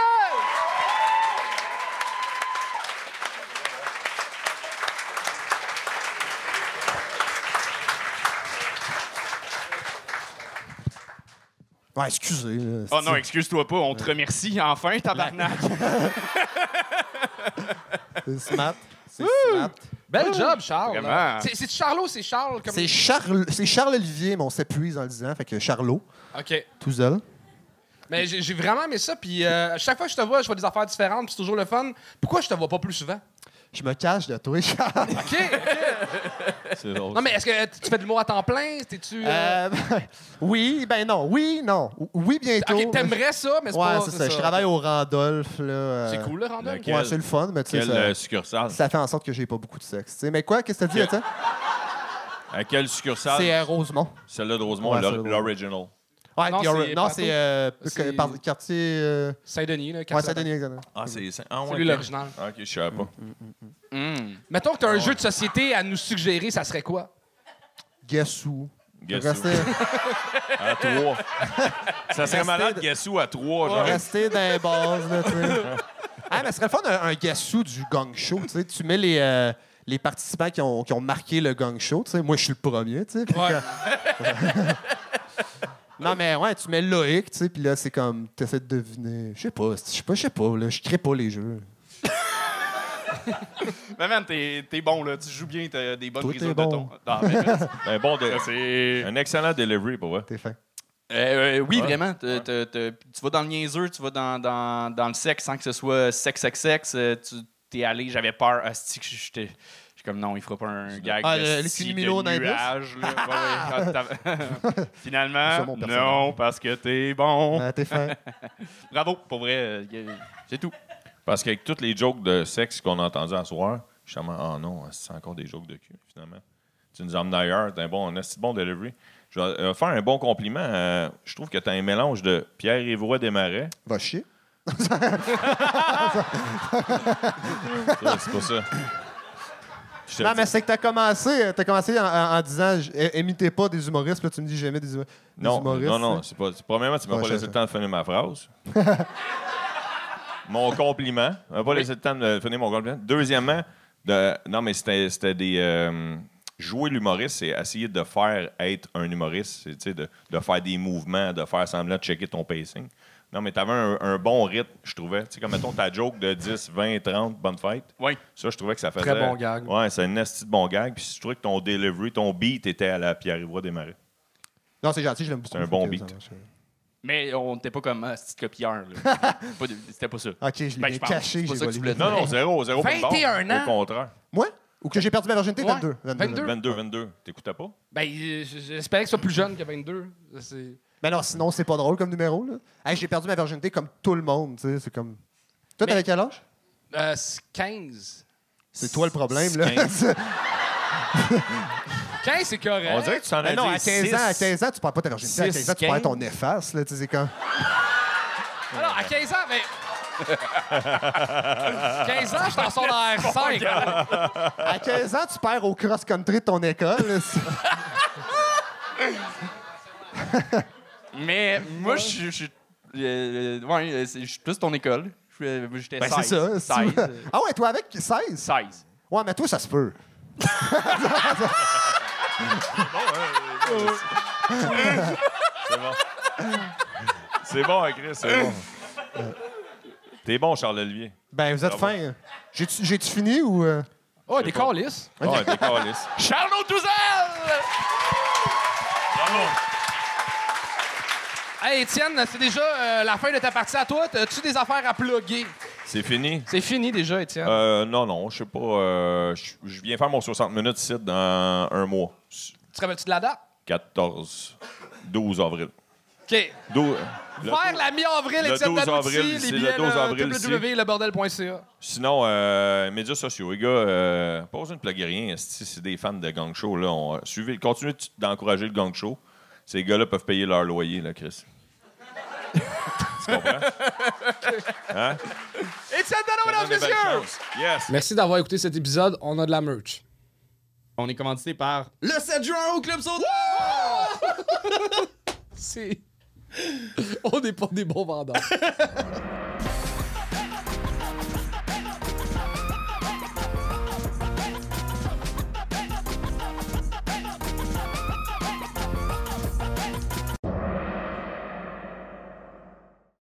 Ouais, excusez. Là, oh non, excuse-toi pas, on te remercie enfin, tabarnak. C'est smart. C'est smart. Bel job, Charles. C'est Charlot, c'est Charles. Comme... C'est Charles-Olivier, mais on s'épuise en le disant, fait que Charlot. OK. Touzel. Mais j'ai vraiment aimé ça, puis chaque fois que je te vois des affaires différentes, puis c'est toujours le fun. Pourquoi je te vois pas plus souvent? Je me cache de toi, Charles. OK. C'est drôle. Non, mais est-ce que tu fais de l'humour à temps plein? T'es-tu... Oui, ben non. Oui, non. Oui, bientôt. OK, t'aimerais ça, mais c'est pas... Ouais, c'est ça. Je travaille au Randolph, là. C'est cool, le Randolph? Ouais, c'est le fun, mais tu sais... Quelle succursale? Ça fait en sorte que j'ai pas beaucoup de sexe. T'sais. Mais quoi? Qu'est-ce que t'as dit, Étienne? À quelle succursale? C'est Rosemont. Celle-là de Rosemont, ouais, l'original. Ouais, non, c'est quartier... Saint-Denis, là. Ouais, Saint-Denis, exactement. Ah, c'est lui, l'original. OK, je savais pas. Mettons que t'as un jeu de société à nous suggérer, ça serait quoi? Gassou. Gassou. À 3. Ça serait malade, Gassou, à 3, genre. Rester dans les bases, là, tu sais. Ah, mais ce serait le fun, un Gassou du gang show, tu sais. Tu mets les participants qui ont marqué le gang show, tu sais. Moi, je suis le premier, tu sais. Ouais. Non, mais ouais, tu mets Loïc, tu sais, puis là, c'est comme, t'essaies de deviner. Je sais pas, là, je crée pas les jeux. Mais man, t'es bon, là, tu joues bien, t'as des bonnes prises de ton. Non, mais ben, bon, c'est un excellent delivery pour moi. T'es fin. Oui, ouais, vraiment. Ouais. Tu vas dans le niaiseux, tu vas dans le sexe sans que ce soit sexe. T'es allé, j'avais peur, hostie, que j'étais. Comme non, il fera pas un gag de nuage. Finalement, non, parce que t'es bon. T'es fin. Bravo, pour vrai, c'est tout. Parce qu'avec toutes les jokes de sexe qu'on a entendues à soir, je suis vraiment, oh non, c'est encore des jokes de cul, finalement. Tu nous emmènes ailleurs, t'es un bon, on a si bon delivery. Je vais faire un bon compliment. Je trouve que t'as un mélange de Pierre-Évoix Desmarais. Va chier. C'est pas ça. Non, mais c'est que t'as commencé en disant « Imitez pas des humoristes », puis tu me dis « J'aimais des humoristes ». Non, c'est pas... Premièrement, tu m'as pas laissé le temps de finir ma phrase. Mon compliment. Tu m'as pas laissé le temps de finir mon compliment. Deuxièmement, non, mais c'était des... jouer l'humoriste, c'est essayer de faire être un humoriste, c'est, tu sais, de faire des mouvements, de faire semblant de checker ton pacing. Non, mais t'avais un bon rythme, je trouvais. Tu sais, comme, mettons, ta joke de 10, 20, 30, bonne fête. Oui. Ça, je trouvais que ça faisait... Très bon gag. Ouais, c'est un nasty de bon gag. Puis je trouvais que ton delivery, ton beat était à la Pierre-Évoix Desmarais. Non, c'est gentil, je l'aime beaucoup. C'est un bon beat. Mais on n'était pas comme un petit copieur, là. C'était pas ça. OK, je l'ai caché. C'est pas ça que tu voulais dire. Non, zéro. 21 ans. Au contraire. Moi? Ou que j'ai perdu ma virginité? 22. T'écoutais pas? Ben, j'espérais que ce soit plus jeune que 22. Mais non, sinon, c'est pas drôle comme numéro, là. Hey, j'ai perdu ma virginité comme tout le monde, tu sais, c'est comme... Toi, t'avais quel âge? 15. C'est toi le problème, là. 15. 15, c'est correct. On dirait que tu t'en as dit 6. Non, à 15 ans, tu perds pas ta virginité. À 15 ans, tu perds ton efface, là, tu sais, quand... Alors, à 15 ans, mais... 15 ans, je t'en sors dans R5. À 15 ans, tu perds au cross-country de ton école. Mais moi, je suis plus ton école. J'étais 16. C'est ça. 16. Ah ouais, toi avec 16? 16. Ouais, mais toi, ça se peut. C'est bon. C'est bon, hein, Chris, c'est bon. T'es bon, Charles Olivier. Ben, vous êtes fin. J'ai-tu fini ou... Oh, des câlisses. Oh, des câlisses. Charlot Touzel! Bravo! Hey, Étienne, c'est déjà la fin de ta partie à toi. As-tu des affaires à plugger? C'est fini. C'est fini déjà, Étienne. Non, je sais pas. Je viens faire mon 60 minutes ici dans un mois. Tu te rappelles-tu de la date? 12 avril. OK. Vers la mi-avril, Étienne Dano, les billets, www.lebordel.ca. Sinon, médias sociaux, les gars, pas besoin de plugger rien. C'est des fans de Gang Show. Là, continuez d'encourager le Gang Show. Ces gars-là peuvent payer leur loyer, là, Chris. Tu comprends? Hein? Étienne Dano, mesdames et messieurs! Yes. Merci d'avoir écouté cet épisode. On a de la merch. On est commandité par le 7 juin au Club Soda! C'est... On n'est pas des bons vendeurs.